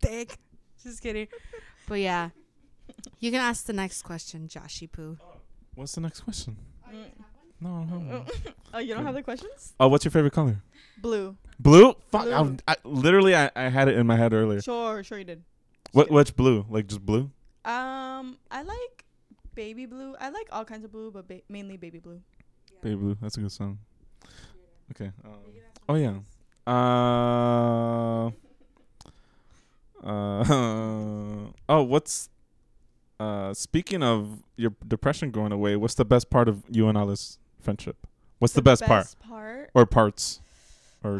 Dick. Just kidding. But, yeah. You can ask the next question, Joshy Poo. What's the next question? No, no. Oh, you don't have the questions? Oh, what's your favorite color? Blue. Blue? Fuck. Blue. I literally had it in my head earlier. Sure you did. What's blue? Like just blue? I like baby blue. I like all kinds of blue, but mainly baby blue. Yeah. Baby blue. That's a good song. Okay. Oh yeah. Oh, what's speaking of your depression going away, what's the best part of you and Alice friendship? What's the best part? Or parts? Or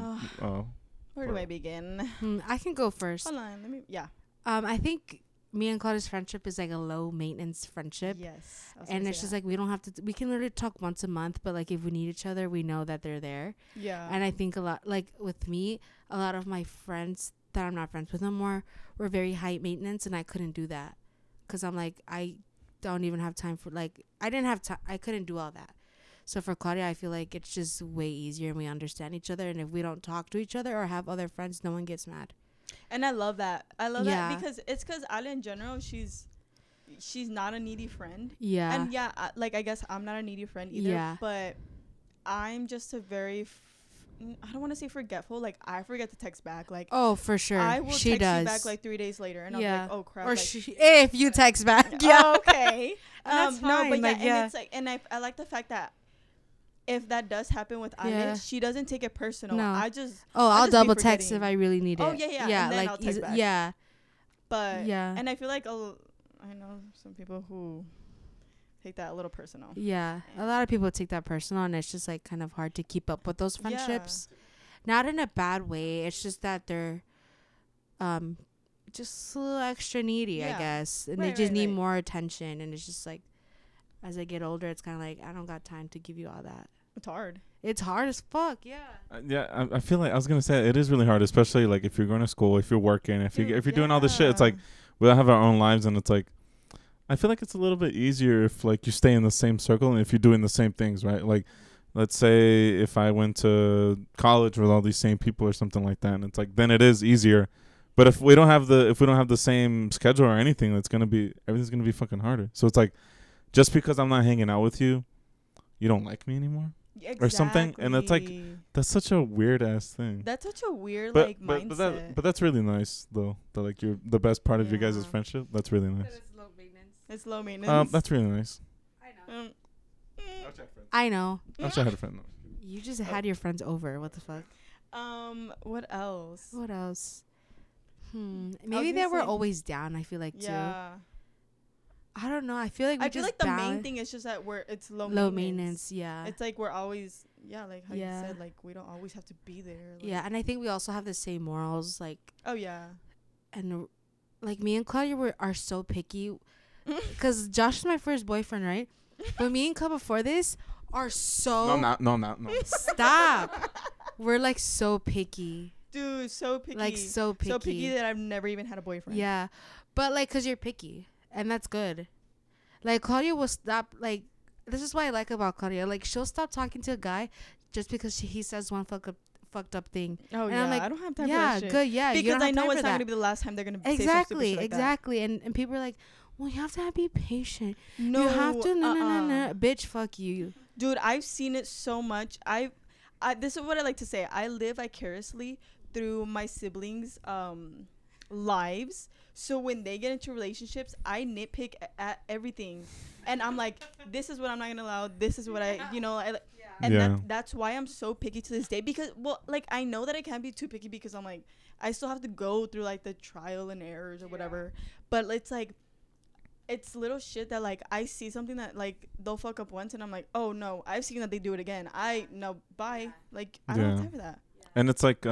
where do I begin? I can go first. Hold on, I think me and Claudia's friendship is like a low maintenance friendship. Yes. And it's just like we don't have to we can literally talk once a month, but like if we need each other, we know that they're there. Yeah. And I think a lot, like with me, a lot of my friends that I'm not friends with anymore were very high maintenance, and I couldn't do that. Because I'm like, I don't even have time for, like, I didn't have time. I couldn't do all that. So for Claudia, I feel like it's just way easier and we understand each other. And if we don't talk to each other or have other friends, no one gets mad. And I love that. I love that because it's because Ali in general, she's not a needy friend. Yeah. And yeah, I guess I'm not a needy friend either. Yeah. But I'm just a very... I don't want to say forgetful. Like, I forget to text back. Like, oh, for sure. I will text you back like 3 days later, and I'm like, oh crap. Or like, if you text back, yeah, oh, okay. That's fine. No, but like, yeah, and it's like, and I like the fact that if that does happen with Alice, she doesn't take it personal. No. I'll double text if I really need it. Oh yeah. And then like I'll text back. Yeah, but yeah, and I feel like I know some people who take that a little personal. Yeah, a lot of people take that personal, and it's just like kind of hard to keep up with those friendships. Yeah. Not in a bad way. It's just that they're just a little extra needy, I guess, and they just need more attention. And it's just like, as I get older, it's kind of like I don't got time to give you all that. It's hard. It's hard as fuck. Yeah. I feel like I was gonna say it is really hard, especially like if you're going to school, if you're working, if you're doing all this shit. It's like we all have our own lives, and it's like. I feel like it's a little bit easier if, like, you stay in the same circle and if you're doing the same things, right? Like, let's say if I went to college with all these same people or something like that, and it's like, then it is easier. But if we don't have the same schedule or anything, everything's gonna be fucking harder. So it's like, just because I'm not hanging out with you, you don't like me anymore. Exactly. Or something, and it's like that's such a weird ass thing. That's such a weird mindset. But that's really nice though. That like you're the best part of your guys' friendship. That's really nice. It's low maintenance. That's really nice. I know. I know. I also had a friend. You just had your friends over. What the fuck? What else? Maybe they were always down. I feel like too. I don't know. I feel like the main thing is just that it's low maintenance. Yeah. It's like we're always like how you said, like we don't always have to be there. Like. Yeah, and I think we also have the same morals. Like and like me and Claudia are so picky. Because Josh is my first boyfriend, right? But me and Claudia before this are so... No. Stop. We're, like, so picky. Dude, so picky. Like, so picky. So picky that I've never even had a boyfriend. Yeah. But, like, because you're picky. And that's good. Like, Claudia will stop, like... This is what I like about Claudia. Like, she'll stop talking to a guy just because he says one fucked up thing. Oh, and yeah. I'm like, I don't have time for that shit. Good, yeah. Because I know it's not going to be the last time they're going to say something like that. Exactly. And people are like... Well, you have to be patient. No, you have to. No. Bitch, fuck you, dude. I've seen it so much. This is what I like to say. I live vicariously through my siblings' lives. So when they get into relationships, I nitpick at everything, and I'm like, this is what I'm not gonna allow. This is what that's why I'm so picky to this day. Because I know that I can't be too picky because I'm like, I still have to go through like the trial and errors or whatever. But it's like. It's little shit that, like, I see something that, like, they'll fuck up once, and I'm like, oh, no, I've seen that they do it again. Bye. Yeah. Like, I don't have time for that. Yeah. And it's like,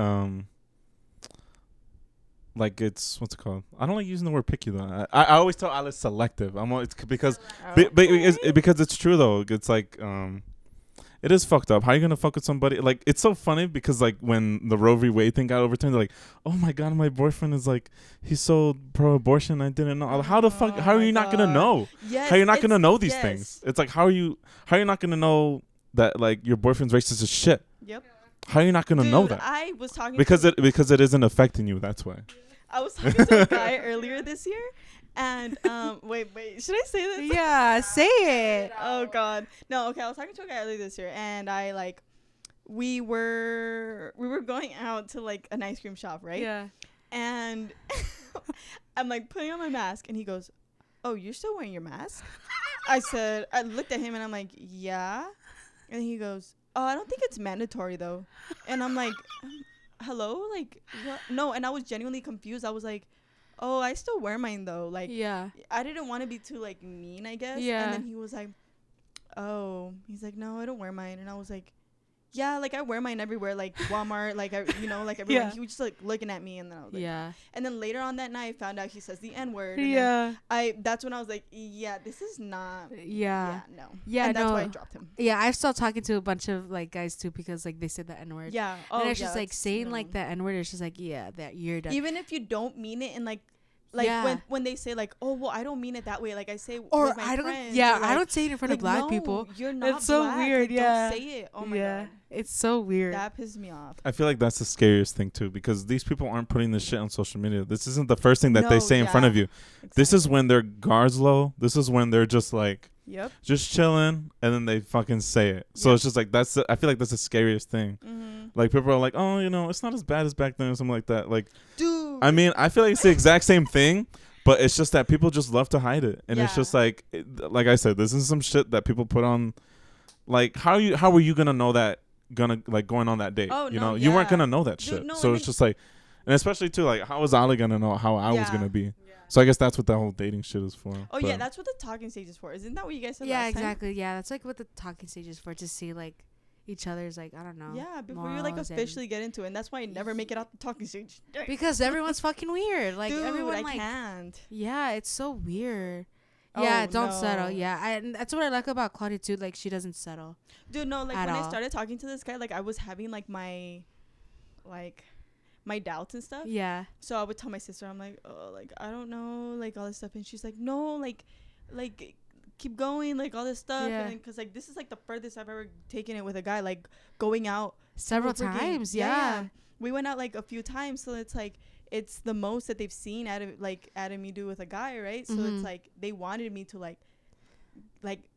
what's it called? I don't like using the word picky, though. I always tell Alice selective. Because it's true, though. It's like, it is fucked up. How are you gonna fuck with somebody? Like, it's so funny because like when the Roe v. Wade thing got overturned, they're like, oh my god, my boyfriend is like, he's so pro-abortion, I didn't know. How the fuck? How are you not gonna know? Yes, how are you not gonna know these things? It's like, how are you not gonna know that like your boyfriend's racist as shit? Yep. How are you not gonna know that? I was talking because it isn't affecting you. That's why. I was talking to a guy earlier this year. And wait, should I say this? Yeah, say it. Oh god, no. Okay, I was talking to a guy earlier this year, and I like, we were going out to like an ice cream shop, right? Yeah. And I'm like putting on my mask, and he goes, "Oh, you're still wearing your mask?" I said, I looked at him, and I'm like, "Yeah," and he goes, "Oh, I don't think it's mandatory though," and I'm like, "Hello, like what? No," and I was genuinely confused. I was like, oh, I still wear mine though. Like, yeah, I didn't want to be too like mean, I guess. Yeah. And then he was like, oh, he's like, no, I don't wear mine. And I was like, yeah, like I wear mine everywhere, like Walmart, like I, you know, like everywhere. Yeah. He was just like looking at me, and then I was like, yeah. And then later on that night, I found out he says the N-word. Yeah. That's when I was like, yeah, this is not. Yeah. Yeah, no. Yeah, and that's why I dropped him. Yeah, I stopped talking to a bunch of like guys too because like they said the N-word. Yeah. Oh, and it's just like saying like the N-word. It's just like, yeah, that you're done. Even if you don't mean it, and like yeah. when they say like, oh well, I don't mean it that way, like I say or with my I don't friends, yeah, or, like, I don't say it in front like, of black no, people. You're not. It's so black. Weird. Like, yeah. Don't say it. Oh my yeah. god. It's so weird. That pissed me off. I feel like that's the scariest thing too, because these people aren't putting this shit on social media. This isn't the first thing that they say in front of you. Exactly. This is when their guard's low. This is when they're just like, yep, just chilling, and then they fucking say it. So it's just like that's. I feel like that's the scariest thing. Mm-hmm. Like people are like, oh, you know, it's not as bad as back then, or something like that. Like, dude. I mean, I feel like it's the exact same thing, but it's just that people just love to hide it. And it's just like, like I said, this is some shit that people put on. Like, how were you going to know that going on that date? Oh, you know, you weren't going to know that shit. No, so it's just like, and especially too, like, how was Ali going to know how I was going to be? Yeah. So I guess that's what that whole dating shit is for. Oh, yeah. That's what the talking stage is for. Isn't that what you guys said last time? Yeah, exactly. Yeah. That's like what the talking stage is for, to see like each other's like, I don't know, yeah, before you like officially get into it. And that's why I never make it out the talking stage, because everyone's fucking weird. Like, dude, everyone, I like can't. Yeah, it's so weird. Oh, yeah, don't settle. Yeah, and that's what I like about Claudia too, like she doesn't settle, dude. No, like when all. I started talking to this guy, like I was having like my doubts and stuff. Yeah, so I would tell my sister, I'm like, oh, like I don't know, like all this stuff, and she's like, no, like keep going, like all this stuff. Yeah. And because like this is like the furthest I've ever taken it with a guy, like going out several times. Yeah, we went out like a few times, so it's like it's the most that they've seen Adam me do with a guy, right? So it's like they wanted me to like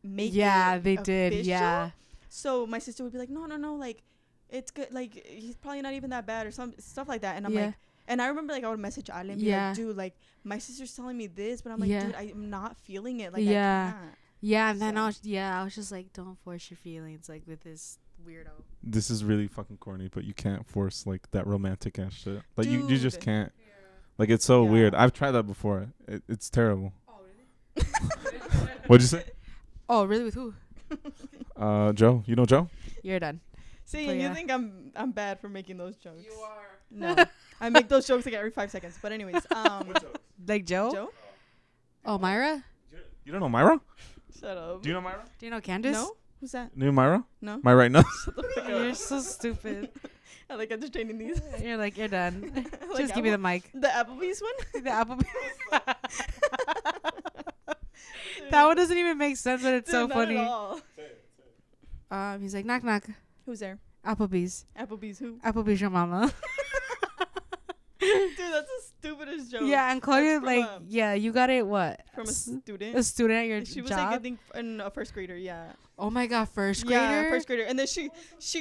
make it they official. Did so my sister would be like, no like it's good, like he's probably not even that bad or some stuff like that. And I'm like, and I remember, like, I would message Adam and be like, dude, like, my sister's telling me this, but I'm like, dude, I'm not feeling it. Like, I can't. Yeah, and so. Then I was just like, don't force your feelings, like, with this weirdo. This is really fucking corny, but you can't force, like, that romantic-ass shit. Like, you just can't. Yeah. Like, it's so weird. I've tried that before. It's terrible. Oh, really? What'd you say? Oh, really? With who? Joe. You know Joe? You're done. See, but you think I'm bad for making those jokes. You are. No. I make those jokes like every 5 seconds. But anyways, like Joe? Joe? Oh, Myra? You don't know Myra? Shut up. Do you know Myra? Do you know Candace? No. Who's that? You know Myra? No. Myra right now? You're so stupid. I like entertaining these. You're like, you're done. Like, just give me the mic. The Applebee's one? The Applebee's one. That one doesn't even make sense, but it's so funny. At all. He's like, knock, knock. Who's there? Applebee's. Applebee's who? Applebee's your mama. Dude, that's the stupidest joke. Yeah, and Claudia, like, you got it, what? From a student. A student at your job? She was, like, I think, a first grader, yeah. Oh, my God, first grader? Yeah, first grader. And then she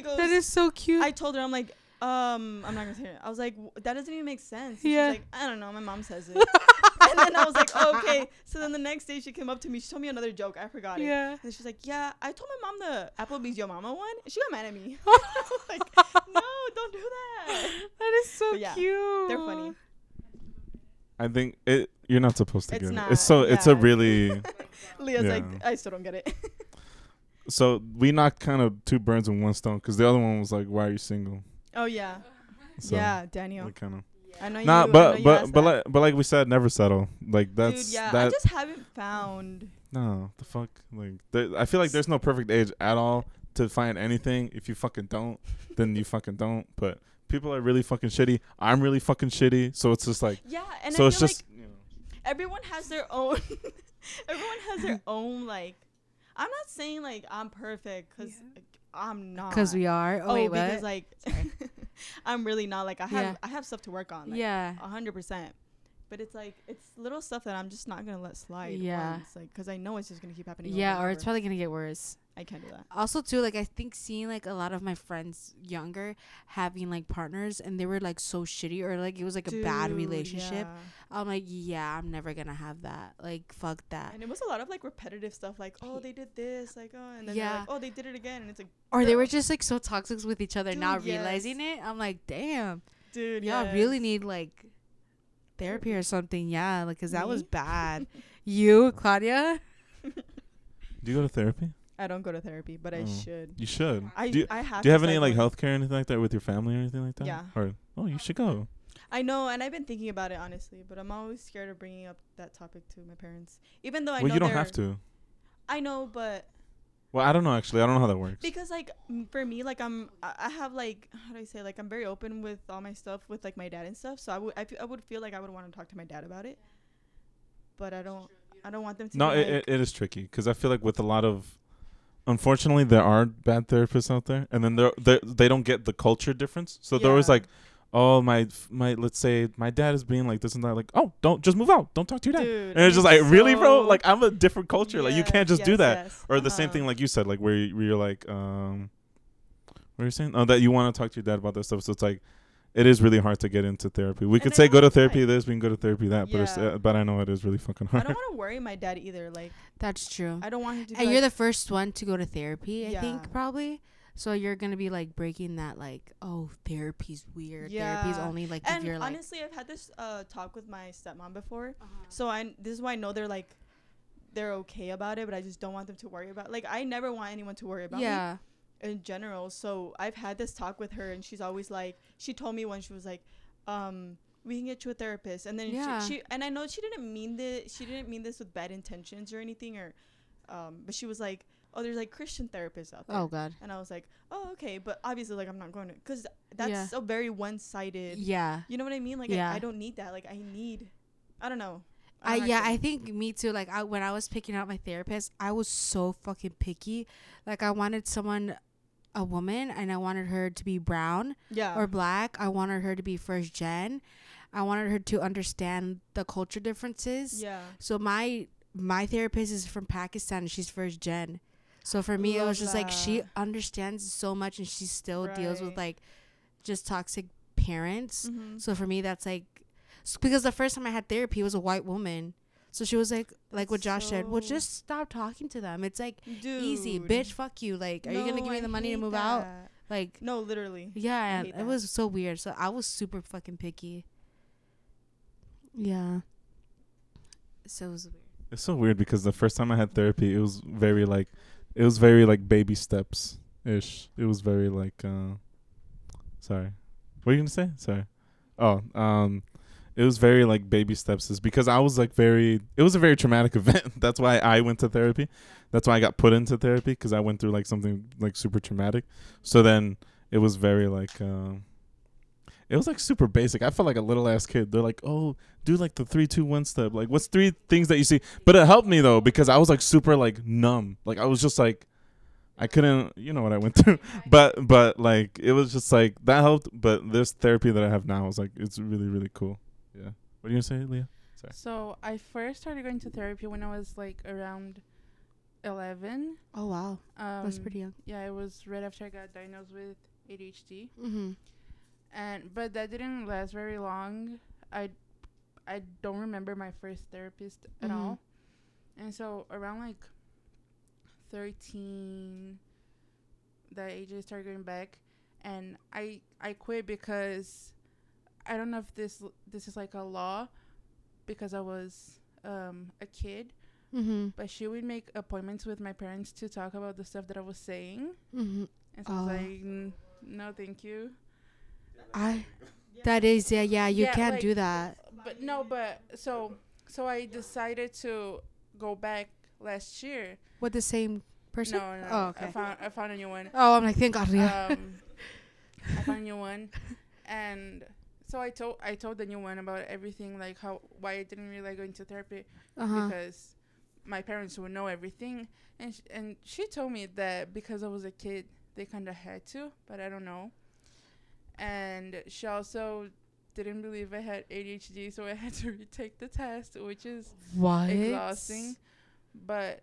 goes... That is so cute. I told her, I'm like, I'm not going to say it. I was like, that doesn't even make sense. And yeah. She's like, I don't know, my mom says it. And then I was like, oh, okay. So then the next day she came up to me. She told me another joke. I forgot it. Yeah. And she's like, yeah, I told my mom the Applebee's your mama one. She got mad at me. I was like, no, don't do that. That is so cute. They're funny. I think you're not supposed to get it. It's so it's a really. Leah's like, I still don't get it. So we knocked kind of two birds with one stone, because the other one was like, why are you single? Oh yeah. So yeah, Daniel. Like, kind of. I know you. But like we said, never settle. Like that's. Dude, yeah, I just haven't found. No, the fuck. Like I feel like there's no perfect age at all. to find anything. If you fucking don't, then you fucking don't. But people are really fucking shitty. I'm really fucking shitty. So it's just like, yeah, and so I it's feel just like, you know, everyone has their own. Everyone has their own, like, I'm not saying like I'm perfect, because yeah. I'm not. Because we are. Oh, wait, because what? Like, I'm really not. Like, I have yeah. I have stuff to work on. Like, yeah, 100%. But it's like, it's little stuff that I'm just not gonna let slide. Yeah, once, like, because I know it's just gonna keep happening. Yeah, or it's probably gonna get worse. I can't do that. Also, too, like, I think seeing like a lot of my friends younger having like partners and they were like so shitty, or like it was like, dude, a bad relationship. Yeah. I'm like, yeah, I'm never gonna have that. Like, fuck that. And it was a lot of like repetitive stuff, like, oh, they did this, like, oh, and then yeah, like, oh, they did it again, and it's like, or they were just like so toxic with each other, dude, not realizing it. I'm like, damn, dude, y'all really need like therapy or something. Yeah, like, cause that was bad. You, Claudia? Do you go to therapy? I don't go to therapy, but I should. You should. Do you have any like healthcare or anything like that with your family or anything like that? Yeah. Or, oh, you should go. I know, and I've been thinking about it, honestly, but I'm always scared of bringing up that topic to my parents, even though I know you don't have to. I know, but. Well, I don't know, actually. I don't know how that works. Because like for me, like I have like, how do I say, like I'm very open with all my stuff with like my dad and stuff. So I would feel like I would want to talk to my dad about it, but I don't want them to. No, it is tricky, because I feel like with a lot of. Unfortunately, there are bad therapists out there, and then they don't get the culture difference. So they're always like, "Oh, my let's say my dad is being like this and that." Like, "Oh, don't just move out. Don't talk to your dad." Dude, and it's just like, so really, bro? Like, I'm a different culture. Yeah, like, you can't just do that. Yes. Or the same thing, like you said, like where you're like, what are you saying? Oh, that you want to talk to your dad about that stuff. So it's like, it is really hard to get into therapy. We could say go to therapy this, we can go to therapy that, but it's, but I know it is really fucking hard. I don't want to worry my dad either. Like, that's true. I don't want him to. And like, you're the first one to go to therapy, I think, probably. So you're gonna be like breaking that, like, oh, therapy's weird. Yeah. Therapy's only like, and if you're like. Honestly, I've had this talk with my stepmom before, so this is why I know they're like, they're okay about it, but I just don't want them to worry about. Like, I never want anyone to worry about me. In general. So I've had this talk with her, and she's always like, she told me once, she was like, we can get you a therapist, and then she and I know she didn't mean this with bad intentions or anything, or but she was like, oh, there's like Christian therapists out there. Oh god. And I was like, oh, okay, but obviously, like, I'm not going to, because that's so very one-sided. You know what I mean? Like, I don't need that. Like, I don't know. I think me too. Like, when I was picking out my therapist, I was so fucking picky. Like, I wanted a woman, and I wanted her to be brown or black. I wanted her to be first gen. I wanted her to understand the culture differences. Yeah. So my therapist is from Pakistan, and she's first gen. So for me, it was just like, she understands so much, and she still deals with like just toxic parents. Mm-hmm. So for me, that's like, because the first time I had therapy was a white woman, so she was like what Josh said, well, just stop talking to them. It's like, dude, easy, bitch, fuck you. Like, are you gonna give me the money to move out? Like, no, literally. Yeah, and it was so weird. So I was super fucking picky. Yeah. So it was weird. It's so weird, because the first time I had therapy, it was very like baby steps ish. It was very like, sorry, what are you gonna say? Sorry. Oh, it was very like baby steps, is because I was like it was a very traumatic event. That's why I went to therapy. That's why I got put into therapy, because I went through like something like super traumatic. So then it was very like, it was like super basic. I felt like a little ass kid. They're like, oh, do like the 3, 2, 1 step. Like, what's 3 things that you see? But it helped me though, because I was like super like numb. Like, I was just like, I couldn't, you know what I went through, but like, it was just like that helped. But this therapy that I have now is like, it's really, really cool. Yeah. What are you gonna say, Leah? Sorry. So I first started going to therapy when I was like around 11. Oh wow, that's pretty young. Yeah, it was right after I got diagnosed with ADHD. Mm-hmm. But that didn't last very long. I don't remember my first therapist at all. And so around like 13, that age I started going back, and I quit because. I don't know if this is like a law, because I was a kid, but she would make appointments with my parents to talk about the stuff that I was saying, and so I was like, no, thank you. You can't like, do that. But no, but so I decided to go back last year with the same person? No, no. Oh, okay. I found a new one. Oh, I'm like, thank God. Yeah. I found a new one, and so I told the new one about everything, like why I didn't really like going to therapy, because my parents would know everything, and she told me that because I was a kid they kind of had to, but I don't know. And she also didn't believe I had ADHD, so I had to retake the test, which is exhausting. But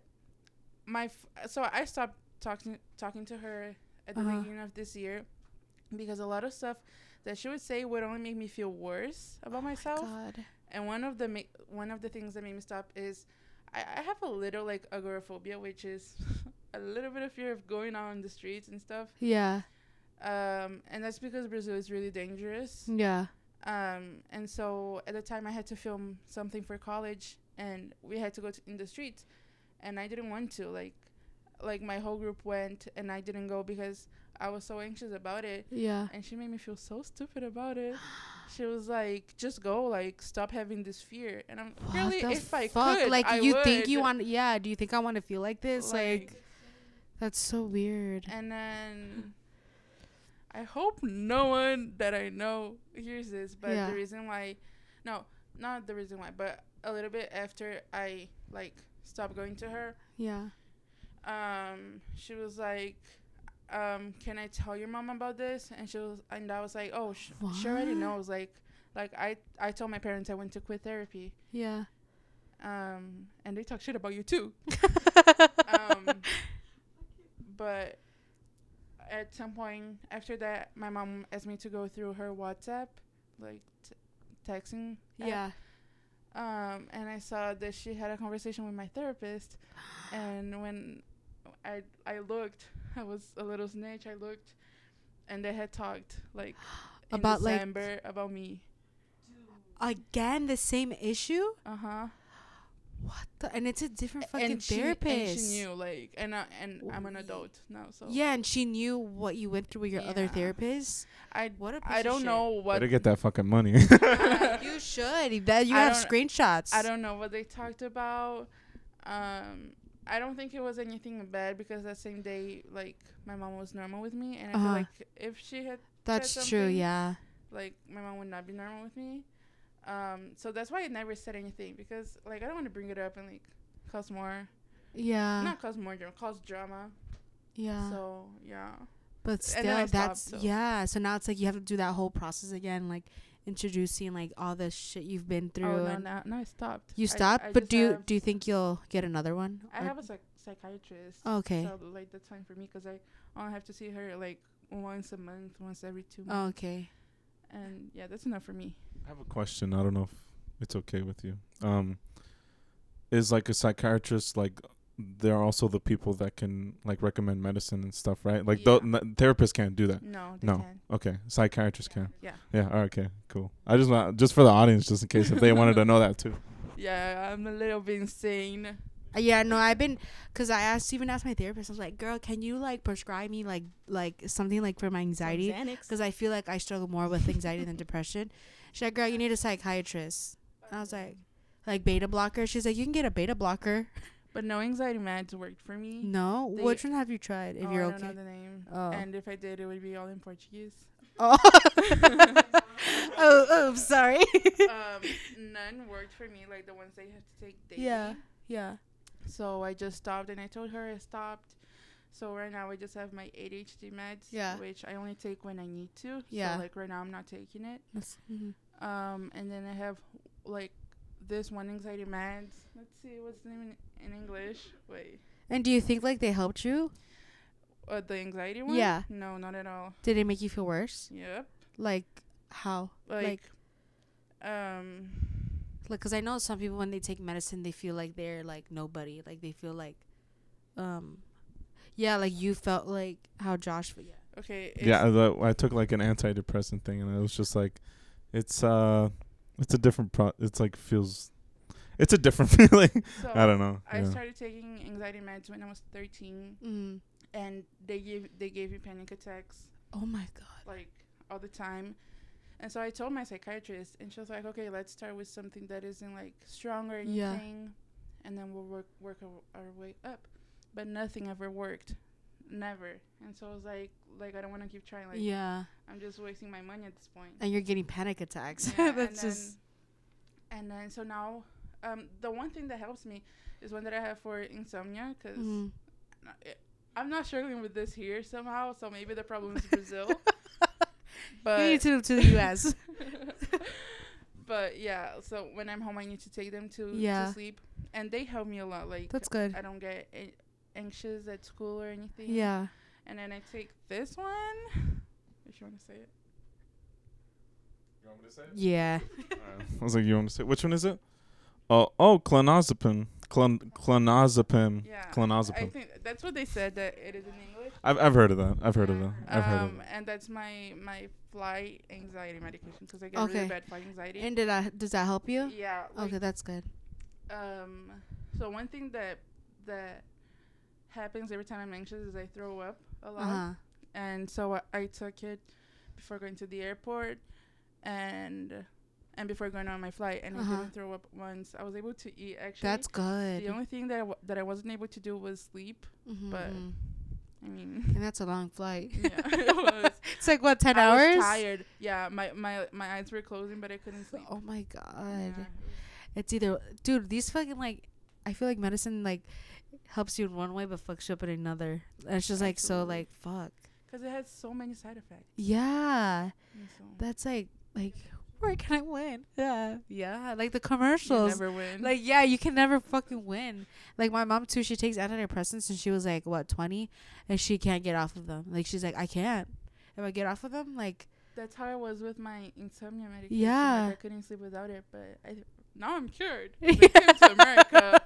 so I stopped talking to her at the beginning of this year, because a lot of stuff that she would say would only make me feel worse about myself. My God. And one of the things that made me stop is I have a little like agoraphobia, which is a little bit of fear of going out on the streets and stuff. Yeah. And that's because Brazil is really dangerous. Yeah. And so at the time I had to film something for college, and we had to go in the streets, and I didn't want to. Like my whole group went, and I didn't go because I was so anxious about it. Yeah. And she made me feel so stupid about it. She was like, just go, like, stop having this fear. And I'm really, if I could, like, I you would. Think you want, yeah, do you think I want to feel like this? Like, that's so weird. And then I hope no one that I know hears this, but the reason why, no, not the reason why, but a little bit after I, like, stopped going to her. Yeah. She was like, can I tell your mom about this? And I was like, oh, she already knows. Like I told my parents I went to quit therapy. Yeah. And they talk shit about you too. But at some point after that, my mom asked me to go through her WhatsApp, like texting. Yeah. And I saw that she had a conversation with my therapist, and when I looked, I was a little snitch. I looked, and they had talked like about December, like, about me. Again, the same issue. What the? And it's a different fucking therapist. And she knew, like, and I'm an adult now, so yeah. And she knew what you went through with your other therapist. I don't know what. Better get that fucking money. You should. That you have screenshots. I don't know what they talked about. I don't think it was anything bad, because that same day, like, my mom was normal with me, and I feel like if she had that's true, yeah. Like, my mom would not be normal with me. So that's why I never said anything, because, like, I don't want to bring it up and, like, cause more. Yeah. Not cause more drama, cause drama. Yeah. So, yeah. But still, yeah. So now it's like you have to do that whole process again, like, introducing, like, all the shit you've been through. Oh, no, I stopped. You stopped? But do you think you'll get another one? I have a psychiatrist. Okay. So, like, that's fine for me, because I only have to see her, like, once a month, once every 2 months. Oh, okay. And, yeah, that's enough for me. I have a question. I don't know if it's okay with you. Is, like, a psychiatrist, like, they're also the people that can, like, recommend medicine and stuff, right? Like, therapists can't do that. No, they can't. Okay. Psychiatrists can. Yeah. Yeah. All right, okay. Cool. I just want, just for the audience, just in case if they wanted to know that too. Yeah, I'm a little bit insane. Yeah, no, I've been, because I even asked my therapist, I was like, girl, can you, like, prescribe me, like something, like, for my anxiety? Because I feel like I struggle more with anxiety than depression. She's like, girl, you need a psychiatrist. And I was like beta blocker. She's like, you can get a beta blocker. But no anxiety meds worked for me. No? Which one have you tried, if you're okay? I don't know the name. Oh. And if I did, it would be all in Portuguese. Oh, oh sorry. None worked for me, like the ones that you have to take daily. Yeah, yeah. So I just stopped, and I told her I stopped. So right now I just have my ADHD meds, which I only take when I need to. Yeah. So, like, right now I'm not taking it. Mm-hmm. And then I have, like, this one anxiety meds. Let's see what's the name in English. Wait. And do you think, like, they helped you? The anxiety one? Yeah. No, not at all. Did it make you feel worse? Yep. Like, how? Like, because I know some people, when they take medicine, they feel like they're, like, nobody. Like, they feel like, yeah, like, you felt like how Josh. Yeah. Okay. Yeah, I took, like, an antidepressant thing, and it was just like, it's a different it's like feels, it's a different feeling. So I don't know. I started taking anxiety meds when I was 13, and they gave me panic attacks. Oh my God! Like, all the time, and so I told my psychiatrist, and she was like, "Okay, let's start with something that isn't, like, strong or anything, and then we'll work our way up." but nothing ever worked. Never. And so I was like I don't want to keep trying. Like, yeah, I'm just wasting my money at this point. And you're getting panic attacks. Yeah, so now, the one thing that helps me is one that I have for insomnia, because I'm not struggling with this here somehow. So maybe the problem is Brazil. But you need to move to the U.S. But yeah, so when I'm home, I need to take them to sleep, and they help me a lot. Like, that's good. I don't get anxious at school or anything. Yeah. And then I take this one. If you want to say it. You want me to say it? Yeah. I was like, you want to say it? Which one is it? Oh, clonazepam. Clonazepam. Yeah. Clonazepam. I think that's what they said, that it is in English. I've heard of that. And that's my flight anxiety medication, because I get really bad flight anxiety. And does that help you? Yeah. Like, okay, that's good. So one thing that happens every time I'm anxious is I throw up a lot. Uh-huh. And so I took it before going to the airport and before going on my flight, and I didn't throw up once. I was able to eat, actually. That's good. The only thing that I wasn't able to do was sleep, but I mean... And that's a long flight. Yeah, it was. It's like, what, 10 hours? I was tired. Yeah, my eyes were closing, but I couldn't sleep. Oh, my God. Yeah. It's either... Dude, these fucking, like... I feel like medicine, like, helps you in one way, but fucks you up in another. And it's just, like, so, like, fuck. Because it has so many side effects. Yeah. So. That's, like... Where can I win? Yeah, like the commercials. You never win. Like, yeah, you can never fucking win. Like, my mom too, she takes antidepressants, and she was like, what, 20, and she can't get off of them. Like, she's like, I can't. If I get off of them, like, that's how I was with my insomnia medication. Yeah, like, I couldn't sleep without it, but now I'm cured. I came to America,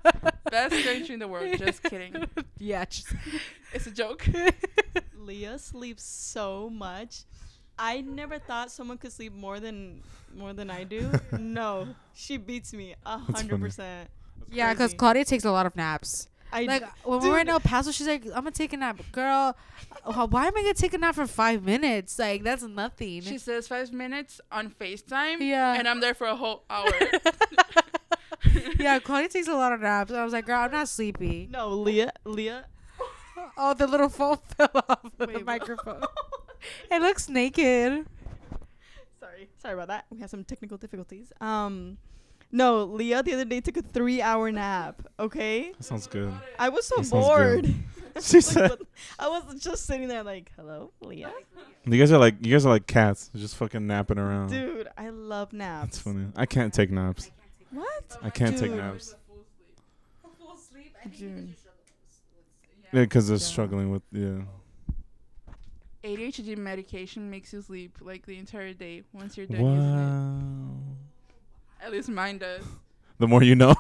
best country in the world. Just kidding. Yeah, it's a joke. Leah sleeps so much. I never thought someone could sleep more than I do. No, she beats me 100%. Yeah, because Claudia takes a lot of naps. When we were in El Paso, she's like, "I'm gonna take a nap, girl. Why am I gonna take a nap for 5 minutes? Like, that's nothing." She says 5 minutes on FaceTime. Yeah, and I'm there for a whole hour. Yeah, Claudia takes a lot of naps. I was like, "Girl, I'm not sleepy." No, Leah. Oh, the little phone fell off the microphone. It looks naked. Sorry about that. We have some technical difficulties. No, Leah the other day took a 3-hour nap. Okay, that sounds good. I was so bored. She said, I was just sitting there like, hello, Leah. You guys are like cats, just fucking napping around. Dude, I love naps. That's funny. I can't take naps. What? I can't take naps. Full sleep. I think you're struggling. Yeah, because they're struggling with ADHD medication makes you sleep like the entire day once you're done using it. At least mine does. The more you know.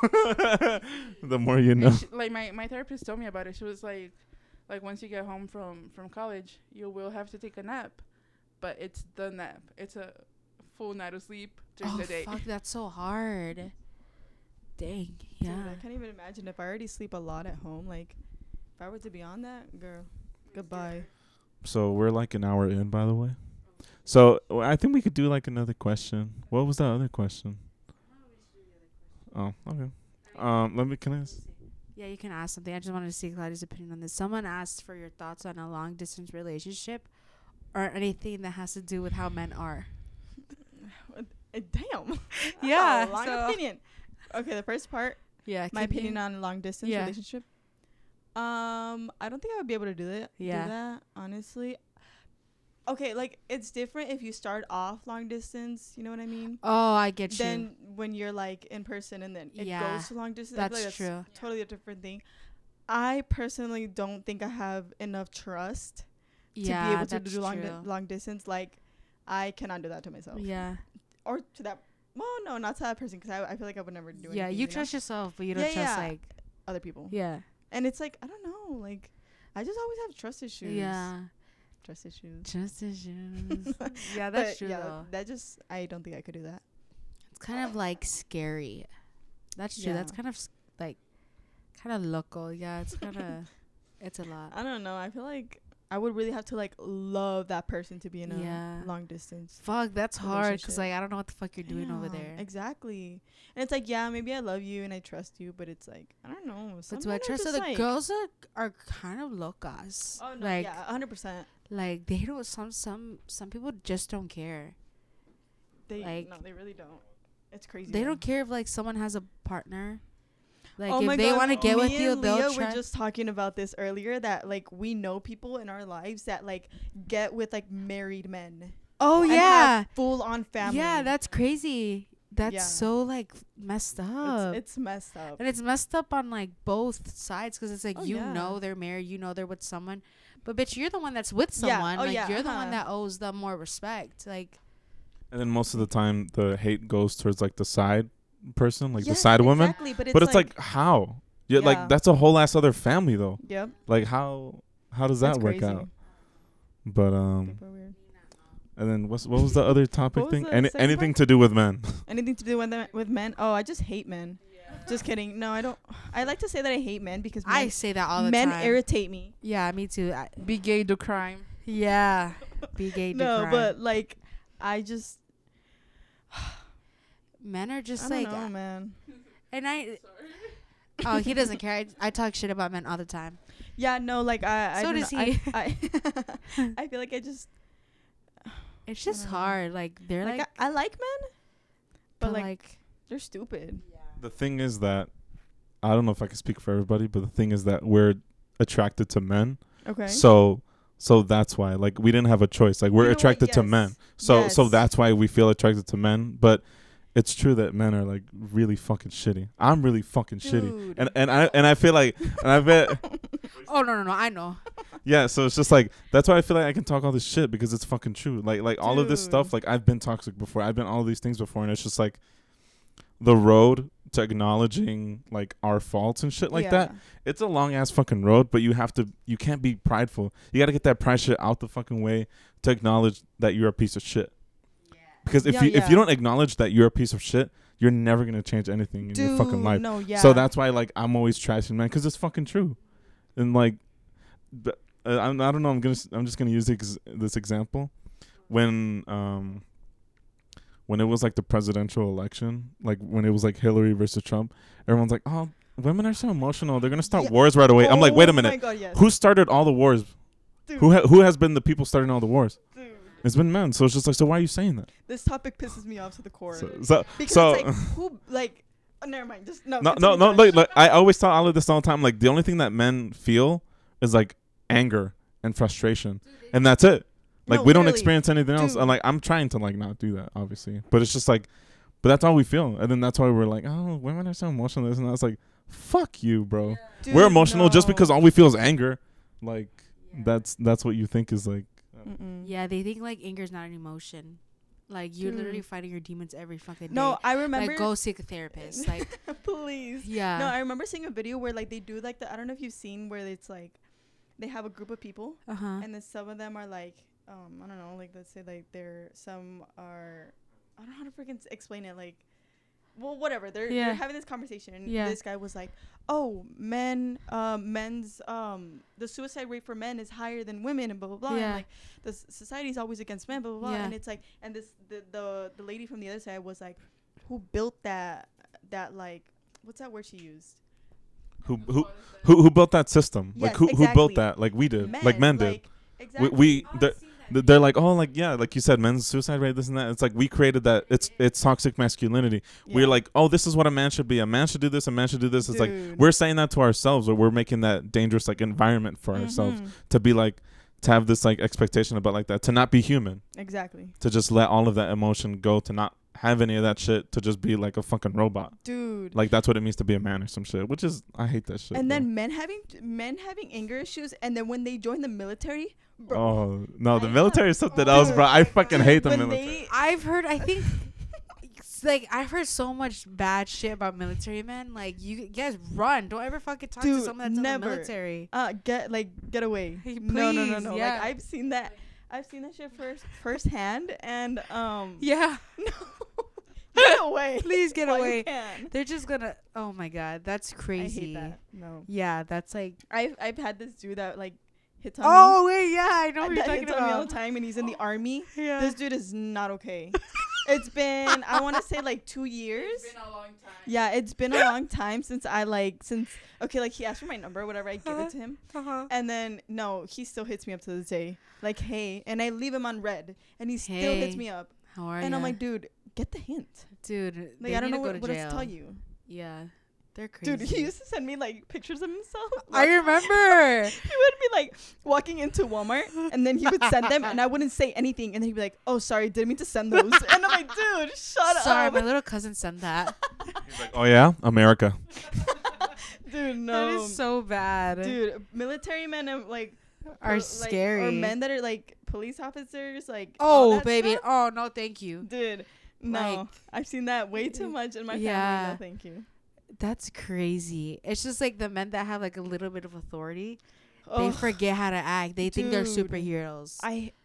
The more you know. My therapist told me about it. She was like once you get home from college, you will have to take a nap. But it's the nap. It's a full night of sleep during the day. Fuck, that's so hard. Dang, yeah. Dude, I can't even imagine. If I already sleep a lot at home, like, if I were to be on that, girl, goodbye. So we're like an hour in, by the way. So I think we could do like another question. What was that other question? Oh, okay. Can I ask? Yeah, you can ask something. I just wanted to see Claudia's opinion on this. Someone asked for your thoughts on a long distance relationship or anything that has to do with how men are. Damn. Yeah. Long opinion. Okay, the first part. Yeah. My opinion on long distance relationship. I don't think I would be able to do that, honestly. Okay, like, it's different if you start off long distance, you know what I mean? Oh, I get you. Then when you're, like, in person and then it goes to long distance. That's true. Totally a different thing. I personally don't think I have enough trust to be able to do long distance. Like, I cannot do that to myself. Yeah. Or to that... Well, no, not to that person, because I feel like I would never do anything. Yeah, you trust yourself, but you don't trust, like... Other people. Yeah. And it's like, I don't know, like, I just always have trust issues. Yeah. Trust issues. Yeah, that's true. Yeah, though. That just, I don't think I could do that. It's kind of like scary. That's true. Yeah. That's kind of like, kind of local. Yeah, it's kind of, it's a lot. I don't know. I feel like I would really have to like love that person to be in a long distance. Fuck, that's hard because like I don't know what the fuck you're doing over there. Exactly. And it's like, yeah, maybe I love you and I trust you, but it's like I don't know. But do I trust other girls? Are kind of locas. Oh no, like, yeah, 100%. Like they don't. Some people just don't care. They like, no, they really don't. It's crazy. They don't care if like someone has a partner. Like oh if they want to get with you, they'll try. We're just talking about this earlier that like we know people in our lives that like get with like married men. Oh yeah, full on family. Yeah, that's crazy. That's so like messed up. It's messed up, and it's messed up on like both sides because it's like know they're married, you know they're with someone, but bitch, you're the one that's with someone. Yeah. Oh, like you're the one that owes them more respect. Like, and then most of the time the hate goes towards like the side person, like the side woman, but it's like how you're like that's a whole ass other family though. Yep. Like how does that work out? But and then what was the other topic thing? Anything to do with men. Anything to do with men? Oh, I just hate men. Just kidding. No, I don't. I like to say that I hate men because men, I say that all the time. Men irritate me. Yeah, me too. Be gay to crime. Yeah, be gay to crime. No, but like I just. Men are just I don't know, man. And I oh, he doesn't care. I talk shit about men all the time. Yeah, no, like I so does he. I feel like I just it's just hard. Like they're like I like men, but like they're stupid. Yeah. The thing is that I don't know if I can speak for everybody, but the thing is that we're attracted to men. Okay. So that's why like we didn't have a choice. Like we're attracted to men. So that's why we feel attracted to men, but it's true that men are like really fucking shitty. I'm really fucking shitty, and I feel like, and I bet. Oh no, I know. Yeah, so it's just like that's why I feel like I can talk all this shit because it's fucking true. Like all of this stuff. Like I've been toxic before. I've been all these things before, and it's just like the road to acknowledging like our faults and shit like that. It's a long ass fucking road, but you can't be prideful. You got to get that pride shit out the fucking way to acknowledge that you're a piece of shit. Because if you don't acknowledge that you're a piece of shit, you're never going to change anything in your fucking life. No, yeah. So that's why, like, I'm always trashing, man, because it's fucking true. And, like, I don't know. I'm just going to use this example. When it was, like, the presidential election, like, when it was, like, Hillary versus Trump, everyone's like, oh, women are so emotional. They're going to start wars right away. I'm like, wait a minute. My God, yes. Who started all the wars? Dude. Who has been the people starting all the wars? Dude. It's been men, so it's just like, so why are you saying that? This topic pisses me off to the core. So it's like, who, like, never mind. Just no. Like, I always tell all of this all the time. Like, the only thing that men feel is like anger and frustration, and that's it. Like, we don't experience anything else. And like, I'm trying to like not do that, obviously, but it's just like, but that's all we feel, and then that's why we're like, oh, women are so emotional, and I was like, fuck you, bro. Yeah. Dude, we're emotional just because all we feel is anger. Like, that's what you think is like. Mm-mm. Yeah, they think like anger is not an emotion. Like you're literally fighting your demons every fucking day. No, I remember. Like, go seek a therapist. Like, please. Yeah. No, I remember seeing a video where like they do like I don't know if you've seen where it's like they have a group of people and then some of them are like I don't know, like let's say like I don't know how to freaking explain it, like whatever. They're having this conversation and this guy was like, oh, the suicide rate for men is higher than women and blah, blah, blah. Yeah. And like the society is always against men, blah, blah, blah. And it's like, and this, the lady from the other side was like, who built that like, what's that word she used? Who built that system? Yes, like who built that? Like we did, like men did. Exactly. They're like, oh, like, yeah, like you said, men's suicide rate, this and that. It's like we created that. It's toxic masculinity. Yeah. We're like, oh, this is what a man should be. A man should do this. A man should do this. It's like we're saying that to ourselves, or we're making that dangerous like environment for ourselves to be like, to have this like expectation about like that, to not be human. Exactly. To just let all of that emotion go, to not have any of that shit, to just be like a fucking robot. Dude. Like that's what it means to be a man or some shit, which is, I hate that shit. And then men having anger issues, and then when they join the military. Bro. Oh, no, the military is something else, bro. I fucking hate the military. I've heard so much bad shit about military men. Like, you guys run. Don't ever fucking talk to someone that's in the military. Get away. Please, no. Yeah. Like, I've seen that shit firsthand, and no. Get away. Please get away. They're just gonna, oh my God, that's crazy. I hate that. No. Yeah, that's like I've had this dude that like Hitami. Oh wait, yeah, I know what you're talking about. All the time, and he's in the army. Yeah. This dude is not okay. It's been, I want to say, like 2 years. It's been a long time. Yeah, it's been a long time since I, like, okay, he asked for my number, whatever, I gave it to him. And then, no, he still hits me up to this day. Like, hey, and I leave him on red, and he still hits me up. How are you? And I'm like, dude, get the hint. Dude, like, I don't know what else to tell you. Yeah. They're crazy. Dude, he used to send me, like, pictures of himself. Like, I remember. He would be, like, walking into Walmart, and then he would send them, and I wouldn't say anything. And then he'd be like, oh, sorry, didn't mean to send those. And I'm like, dude, shut up. Sorry, my little cousin sent that. He's like, oh, yeah? America. Dude, no. That is so bad. Dude, military men are, like... are scary. Or men that are, like, police officers, like... Oh, baby. Stuff. Oh, no, thank you. Dude, no. Like, I've seen that way too much in my family. No, thank you. That's crazy. It's just like the men that have like a little bit of authority, they forget how to act. They think they're superheroes.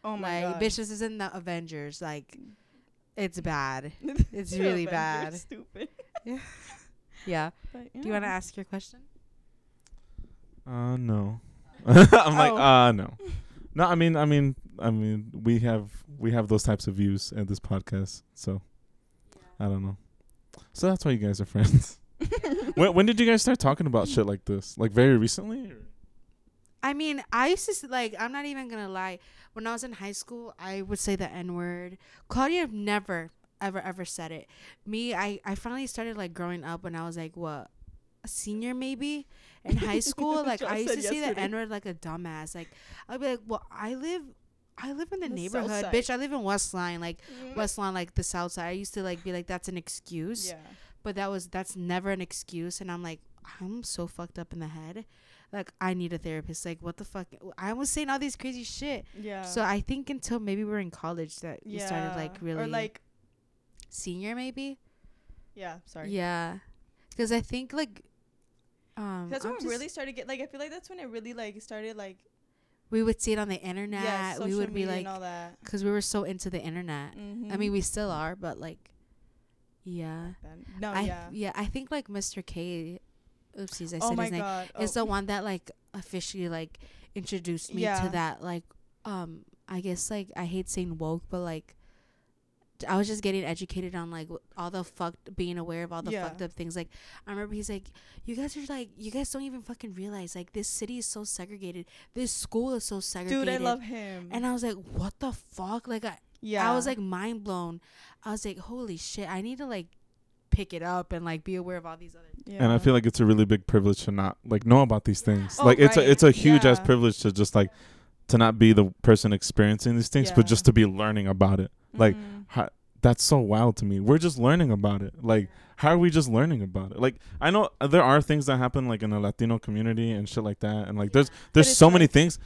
Oh my god. Bitch, this isn't the Avengers. Like, it's bad. It's really bad. Stupid. Yeah. Yeah. But, yeah. Do you want to ask your question? No. I'm like, no. No, I mean, we have those types of views at this podcast, so yeah. I don't know. So that's why you guys are friends. When did you guys start talking about shit like this? Like, very recently? Or? I mean, I used to, like, I'm not even going to lie. When I was in high school, I would say the N-word. Claudia never, ever, ever said it. Me, I finally started, like, growing up when I was, like, what, a senior maybe? In high school, like, I used to say the N-word like a dumbass. Like, I'd be like, well, I live in the neighborhood. Bitch, I live in Westline. Like, Westline, like, the south side. I used to, like, be like, that's an excuse. Yeah. But that's never an excuse. And I'm like, I'm so fucked up in the head. Like, I need a therapist. Like, what the fuck? I was saying all these crazy shit. Yeah. So I think until maybe we were in college that we started, like, really. Or, like. Senior, maybe? Yeah, sorry. Yeah. Because I think, like. That's when we really started getting. Like, I feel like that's when it really, like, started, like. We would see it on the internet. Yeah, social media like, and all that. Because we were so into the internet. Mm-hmm. I mean, we still are, but, like. Yeah. No. Yeah. I think like Mr. K. Oopsies, I said his name. Oh. Is the one that like officially like introduced me to that like I guess like I hate saying woke, but like I was just getting educated on like all the fucked, being aware of all the fucked up things. Like I remember he's like, you guys don't even fucking realize like this city is so segregated. This school is so segregated. Dude, I love him. And I was like, what the fuck? Like I was like mind blown. I was like, holy shit, I need to like pick it up and like be aware of all these other things. Yeah. And I feel like it's a really big privilege to not like know about these things. Oh, like right. it's a huge ass privilege to just like to not be the person experiencing these things, but just to be learning about it. Like that's so wild to me. We're just learning about it. Like how are we just learning about it? Like I know there are things that happen like in the Latino community and shit like that. And like there's so many things.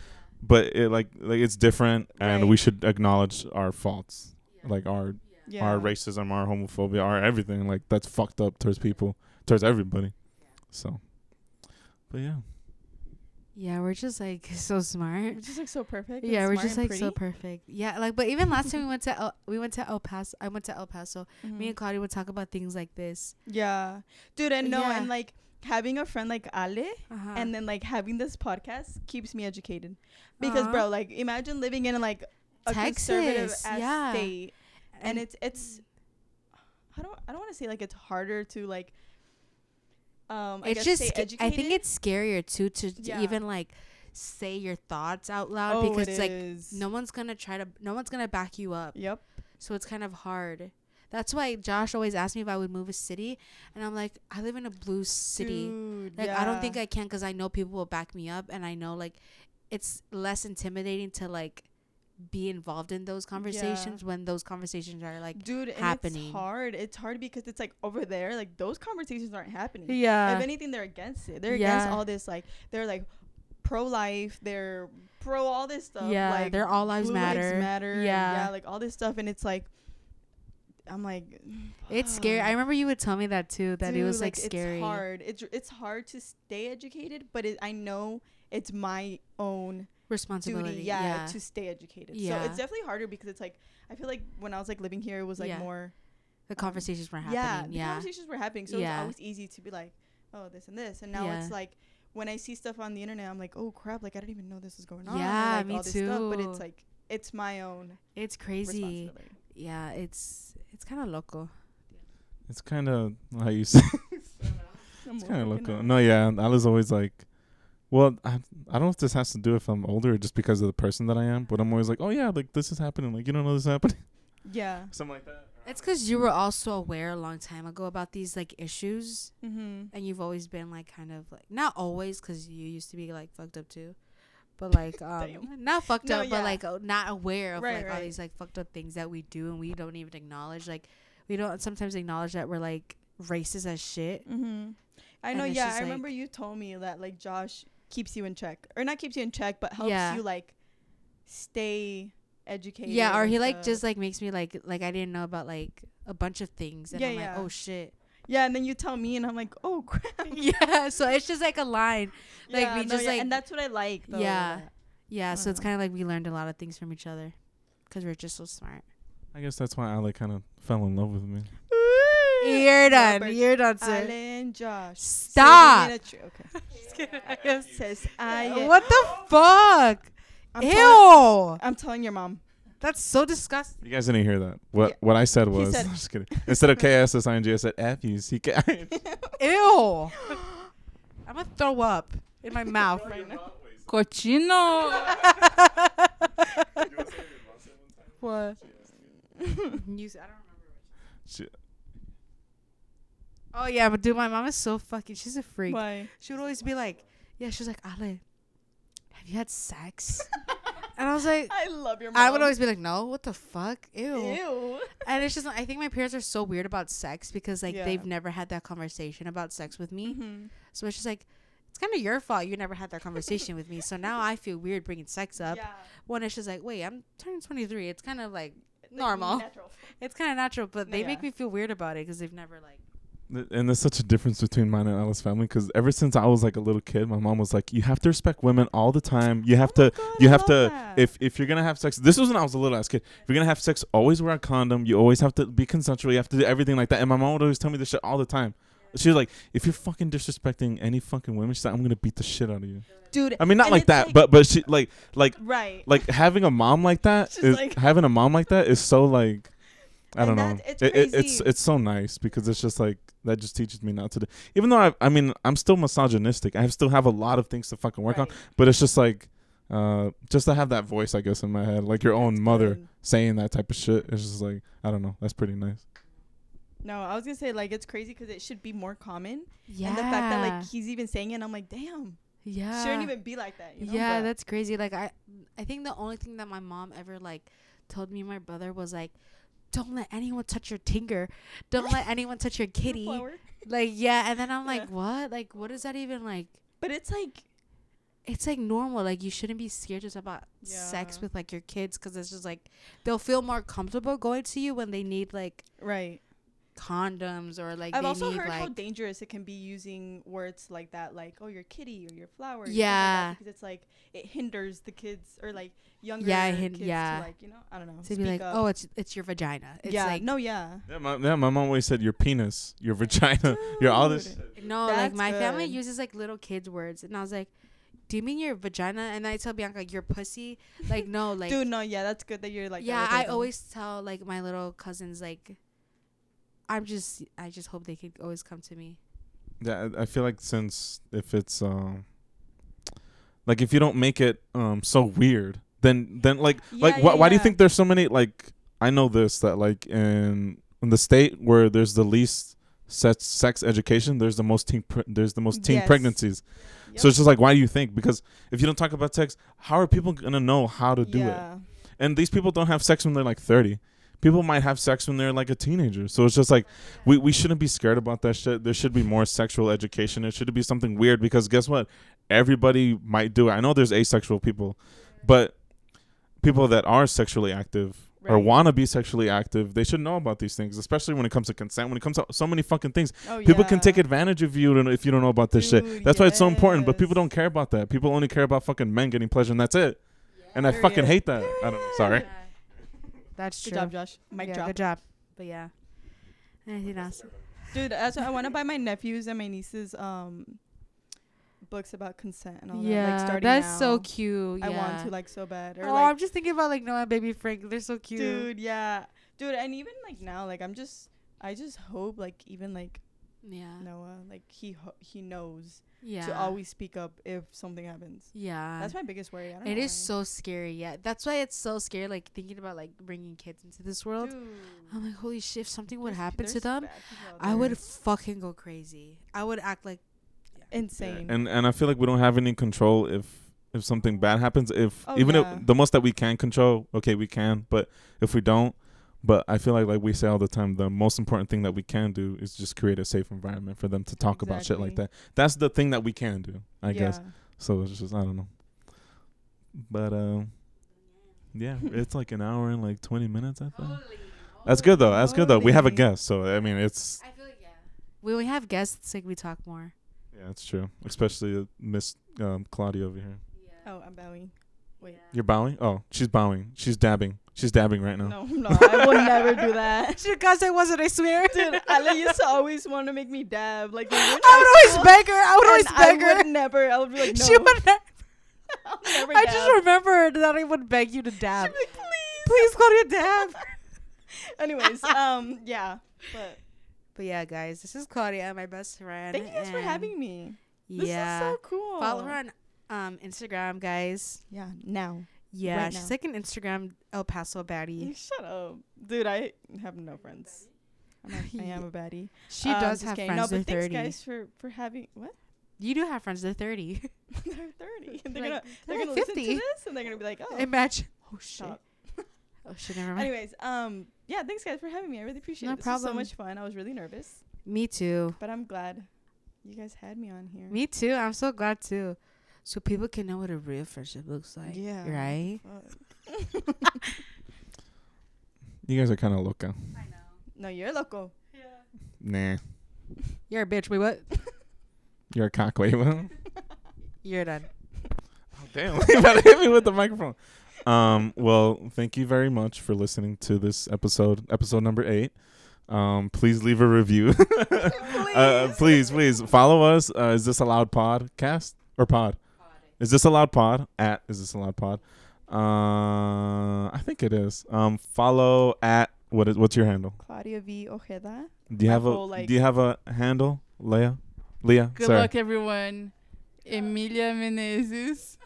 But it like it's different, and we should acknowledge our faults, like our racism, our homophobia, our everything. Like that's fucked up towards people, towards everybody. Yeah. So, but yeah, we're just like so smart. We're just like so perfect. Yeah, we're just like pretty. So perfect. Yeah, like but even last time we went to El Paso. I went to El Paso. Mm-hmm. Me and Claudia would talk about things like this. Yeah, dude, and and like. Having a friend like Ale and then like having this podcast keeps me educated because bro, like imagine living in like a Texas, conservative ass state and it's I don't want to say like it's harder to like it's I guess just stay educated. I think it's scarier too to even like say your thoughts out loud because it's like no one's gonna back you up. Yep. So it's kind of hard. That's why Josh always asked me if I would move a city. And I'm like, I live in a blue city. Dude, like, I don't think I can because I know people will back me up. And I know, like, it's less intimidating to, like, be involved in those conversations when those conversations are, like, happening. Dude, it's hard. It's hard because it's, like, over there. Like, those conversations aren't happening. Yeah. If anything, they're against it. They're against all this, like, they're, like, pro-life. They're pro all this stuff. Yeah, like, they're all lives matter. Lives matter. Yeah. Yeah, like, all this stuff. And it's, like... I'm like, it's scary. I remember you would tell me that too. That dude, it was like scary. It's hard. It's hard to stay educated, but I know it's my own responsibility. Duty, to stay educated. Yeah. So it's definitely harder because it's like I feel like when I was like living here, it was like more. The conversations were happening. Yeah, the conversations were happening. So it was always easy to be like, oh, this and this, and now it's like when I see stuff on the internet, I'm like, oh crap, like I didn't even know this was going on. Yeah, like, me all this too. Stuff, but it's like it's my own. It's crazy. Yeah, it's kind of loco. Yeah. It's kind of how you say. It's kind of loco. No, yeah, I was always like, well, I don't know if this has to do if I'm older or just because of the person that I am, but I'm always like, oh yeah, like this is happening. Like you don't know this is happening. Yeah. Something like that. It's because you were also aware a long time ago about these, like, issues. Mm-hmm. And you've always been, like, kind of, like, not always, because you used to be, like, fucked up, too. But, like, not fucked up, yeah. But, like, not aware of, all these, like, fucked up things that we do and we don't even acknowledge. Like, we don't sometimes acknowledge that we're, like, racist as shit. Mm-hmm. I know, yeah. I remember you told me that, like, Josh keeps you in check. Or not keeps you in check, but helps you, like, stay... educated. Yeah, or he like just like makes me like I didn't know about like a bunch of things, and I'm like, oh shit. Yeah, and then you tell me, and I'm like, oh crap. Yeah, so it's just like a line, like we just like, and that's what I like. Though. Yeah. So it's kind of like we learned a lot of things from each other, because we're just so smart. I guess that's why Ale kind of fell in love with me. You're done, sir. Ale and Josh. Stop. Okay. What the fuck? I'm telling your mom. That's so disgusting. You guys didn't hear that. What I said was, I'm just kidding. Instead of K-S-S-I-N-G, I said F-U-C-K-I-N-G. Ew. I'm going to throw up in my mouth right now. Cochino. What? You said, I don't remember. Shit. Oh, yeah, but dude, my mom is so fucking, she's a freak. Why? She would always be like, yeah, she was like, Ale, have you had sex? And I was like, I love your mom. I would always be like, no, what the fuck? Ew. And it's just, I think my parents are so weird about sex because, like, they've never had that conversation about sex with me. Mm-hmm. So it's just like, it's kind of your fault you never had that conversation with me. So now I feel weird bringing sex up. Yeah. When it's just like, wait, I'm turning 23. It's kind of like normal. Natural. It's kind of natural, but they make me feel weird about it because they've never, like. And there's such a difference between mine and Alice's family because ever since I was like a little kid, my mom was like, "You have to respect women all the time. You have to. If you're gonna have sex, this was when I was a little ass kid. If you're gonna have sex, always wear a condom. You always have to be consensual. You have to do everything like that." And my mom would always tell me this shit all the time. She was like, "If you're fucking disrespecting any fucking women, she's like, I'm gonna beat the shit out of you, dude." I mean, not like that, like but she like having a mom like that she's is like having a mom like that is so like. I don't know. It's so nice because it's just like that just teaches me not to do. Even though I'm still misogynistic. I still have a lot of things to fucking work on. But it's just like, just to have that voice, I guess, in my head, like your own mother saying that type of shit. It's just like, I don't know. That's pretty nice. No, I was gonna say like it's crazy because it should be more common. Yeah. And the fact that like he's even saying it, and I'm like, damn. Yeah. Shouldn't even be like that. You know? Yeah, but that's crazy. Like I think the only thing that my mom ever like told me and my brother was like. Don't let anyone touch your tinger. Don't let anyone touch your kitty. Like, yeah. And then I'm like, what? Like, what is that even like? But it's like normal. Like, you shouldn't be scared just about sex with like your kids because it's just like they'll feel more comfortable going to you when they need like condoms or like. I've also heard like how dangerous it can be using words like that, like oh your kitty or your flower. Yeah, like because it's like it hinders the kids or like younger kids to like you know I don't know to be like up. Oh it's your vagina. It's like no my mom always said your penis, your vagina, dude. Your all this. No, that's like my family uses like little kids words, and I was like. Do you mean your vagina? And I tell Bianca, your pussy. Like no, like dude, no, yeah, that's good that you're like. Yeah, I always tell like my little cousins like. I just hope they could always come to me. Yeah, I feel like since if it's like if you don't make it so weird, then why do you think there's so many like I know this that like in the state where there's the least sex education, there's the most teen pregnancies. Yep. So it's just like why do you think? Because if you don't talk about sex, how are people gonna know how to do it? And these people don't have sex when they're like 30. People might have sex when they're like a teenager. So it's just like we shouldn't be scared about that shit. There should be more sexual education. It should be something weird because guess what? Everybody might do it. I know there's asexual people, but people that are sexually active or want to be sexually active, they should know about these things, especially when it comes to consent, when it comes to so many fucking things. Oh, people can take advantage of you if you don't know about this shit. That's why it's so important. But people don't care about that. People only care about fucking men getting pleasure and that's it. Yeah. And I fucking hate that. I don't know. Sorry. Yeah. That's true. Good job, Josh. Mic drop. Good job. But yeah. Anything else? Dude, I want to buy my nephews and my nieces books about consent and all that. Like, starting that's now, so cute. I want to, like, so bad. Or, oh, like, I'm just thinking about, like, Noah and Baby Frank. They're so cute. Dude, yeah. Dude, and even, like, now, like, I just hope, like, even, like, Noah, like, he knows to always speak up if something happens. Yeah. That's my biggest worry. I don't know why. It is so scary, That's why it's so scary, like, thinking about, like, bringing kids into this world. Dude. I'm like, holy shit, if something would happen to them, I would fucking go crazy. I would act like insane. And I feel like we don't have any control if something bad happens. If the most that we can control, okay, we can. But if we don't, but I feel like we say all the time, the most important thing that we can do is just create a safe environment for them to talk about shit like that. That's the thing that we can do, I guess. So it's just, I don't know. But, it's like an hour and like 20 minutes, I think. That's good, though. That's good, though. We have a guest. So, I mean, it's... I feel like, when we have guests, it's like we talk more. Yeah, that's true. Especially Miss Claudia over here. Yeah. Oh, I'm bowing. Wait. Yeah. You're bowing? Oh, she's bowing. She's dabbing. She's dabbing right now. No, I will never do that. Because I wasn't, I swear. Dude, Ella used to always want to make me dab. Like, I would always beg her. I would be like, no. She would never dab. I just remembered that I would beg you to dab. She'd be like, please, Claudia, dab. Anyways, But yeah, guys, this is Claudia, my best friend. Thank you guys for having me. This is so cool. Follow her on Instagram, guys. Yeah, now. Yeah, right, she's now. Like an Instagram El Paso baddie. Shut up. Dude, I have no friends. I am a baddie. She does have friends. No, but thanks, 30. Guys, for having... What? You do have friends. They're 30. And they're like, going to listen to this, and they're going to be like, oh. Imagine. Oh, shit. Oh, shit, never mind. Anyways, yeah, thanks, guys, for having me. I really appreciate it. This was so much fun. I was really nervous. Me too. But I'm glad you guys had me on here. Me too. I'm so glad, too. So people can know what a real friendship looks like. Yeah. Right? You guys are kind of loco. I know. No, you're loco. Yeah. Nah. You're a bitch. Wait, what? You're a cock. Wait, what? You're done. Oh, damn. You better hit me with the microphone. Well, thank you very much for listening to this episode number 8. Please leave a review. Please follow us. Is this a loud podcast or pod? Is this a loud pod? At is this a loud pod? I think it is. Follow at what's your handle? Claudia V. Ojeda. Do you have a handle, Leah? Good luck, everyone. Emilia Menezes.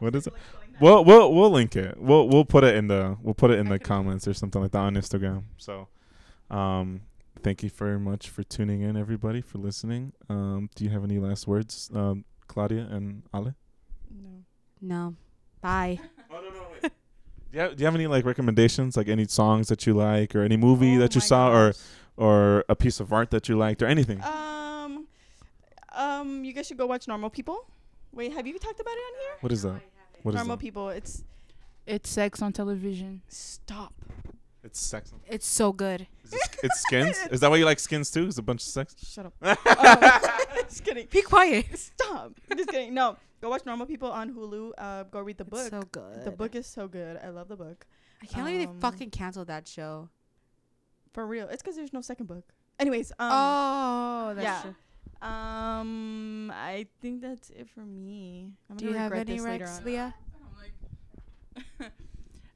What is it? We'll link it. We'll put it in the comments or something like that on Instagram. So, thank you very much for tuning in, everybody, for listening. Do you have any last words, Claudia and Ale? No. Bye. Oh no. Wait. Do you have any like recommendations, like any songs that you like, or any movie that you saw, or a piece of art that you liked, or anything? You guys should go watch Normal People. Wait, have you talked about it on here? What is that? What Normal People. It's sex on television. Stop. It's sex on television. It's so good. It's Skins? Is that why you like Skins too? It's a bunch of sex? Shut up. Just kidding. Be quiet. Stop. Just kidding. No. Go watch Normal People on Hulu. Go read the book. It's so good. The book is so good. I love the book. I can't believe they fucking canceled that show. For real. It's because there's no second book. Anyways. Oh, that's true. I think that's it for me. Do you have any recs, Leah? I'm like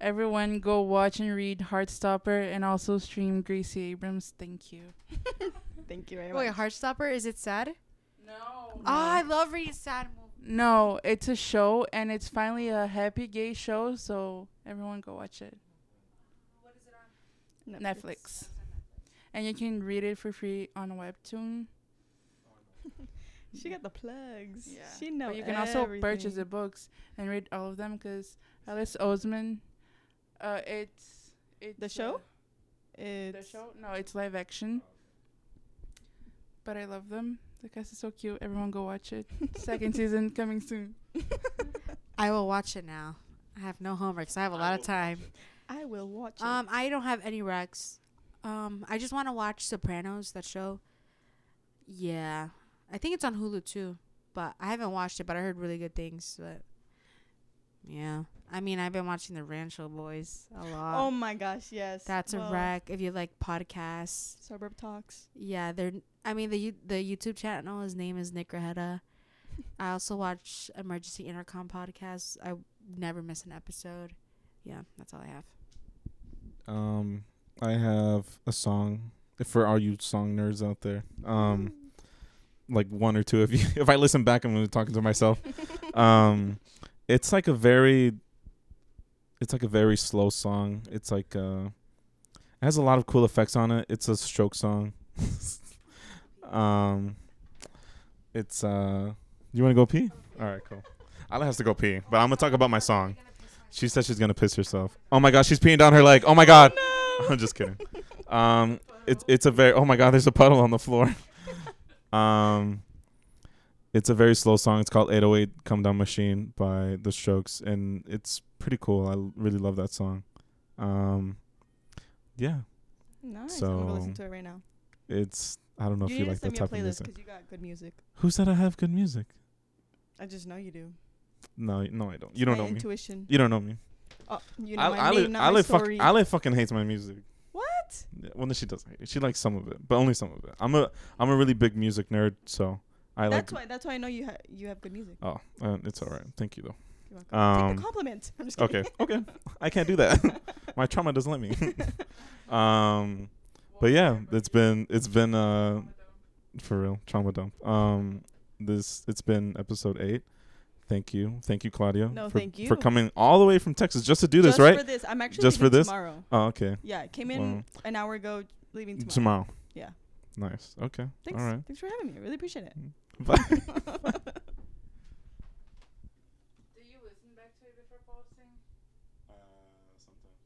everyone go watch and read Heartstopper and also stream Gracie Abrams. Thank you. Thank you very much. Wait, Heartstopper, is it sad? No. Oh, I love reading sad movies. No, it's a show and it's finally a happy gay show, so everyone go watch it. What is it on? Netflix. And you can read it for free on Webtoon. She got the plugs. Yeah. She knows. You can also purchase the books and read all of them because Alice Oseman. It's the show. It's the show. No, it's live action. But I love them. The cast is so cute. Everyone go watch it. Second season coming soon. I will watch it now. I have no homework, so I have a lot of time. I will watch it. I don't have any recs. I just want to watch Sopranos. That show. Yeah. I think it's on Hulu too, but I haven't watched it, but I heard really good things. But yeah, I mean, I've been watching the Rancho Boys a lot. Oh my gosh, yes. That's a wreck. If you like podcasts, Suburb Talks. Yeah, I mean the YouTube channel. His name is Nick Righetta. I also watch Emergency Intercom podcast. I never miss an episode. Yeah, that's all I have. I have a song for all you song nerds out there. Like one or two of you. If I listen back, I'm talking to myself. It's like a very, slow song. It's like it has a lot of cool effects on it. It's a stroke song. It's you want to go pee? All right, cool. I'll have to go pee, but I'm gonna talk about my song. She said she's gonna piss herself. Oh my god, she's peeing down her leg. Oh my god. Oh no. I'm just kidding. It's a very, oh my god, there's a puddle on the floor. It's a very slow song. It's called 808 Come Down Machine by The Strokes, and it's pretty cool. I really love that song. Yeah. Nice. So I'm gonna listen to it right now. It's, I don't know if you like that type of music. You got good music. Who said I have good music? I just know you do. No, I don't. You don't know me. Intuition. You don't know me. Oh, you know my name, not my story. I fucking hates my music. What? Yeah, well, no, she doesn't hate it. She likes some of it, but only some of it. I'm a really big music nerd, so I like. That's why I know you have good music. Oh, it's all right. Thank you though. You're welcome. Take the compliment. I'm just kidding. Okay. I can't do that. My trauma doesn't let me. But yeah, it's been for real trauma dump. It's been episode 8. Thank you, Claudia. No, thank you for coming all the way from Texas just to do this, right? Just for this, I'm actually just for this tomorrow. Oh, okay. Yeah, I came in an hour ago, leaving tomorrow. Yeah. Nice. Okay. Thanks. All right. Thanks for having me. I really appreciate it. Bye. Do you listen back to it before posting? Sometimes.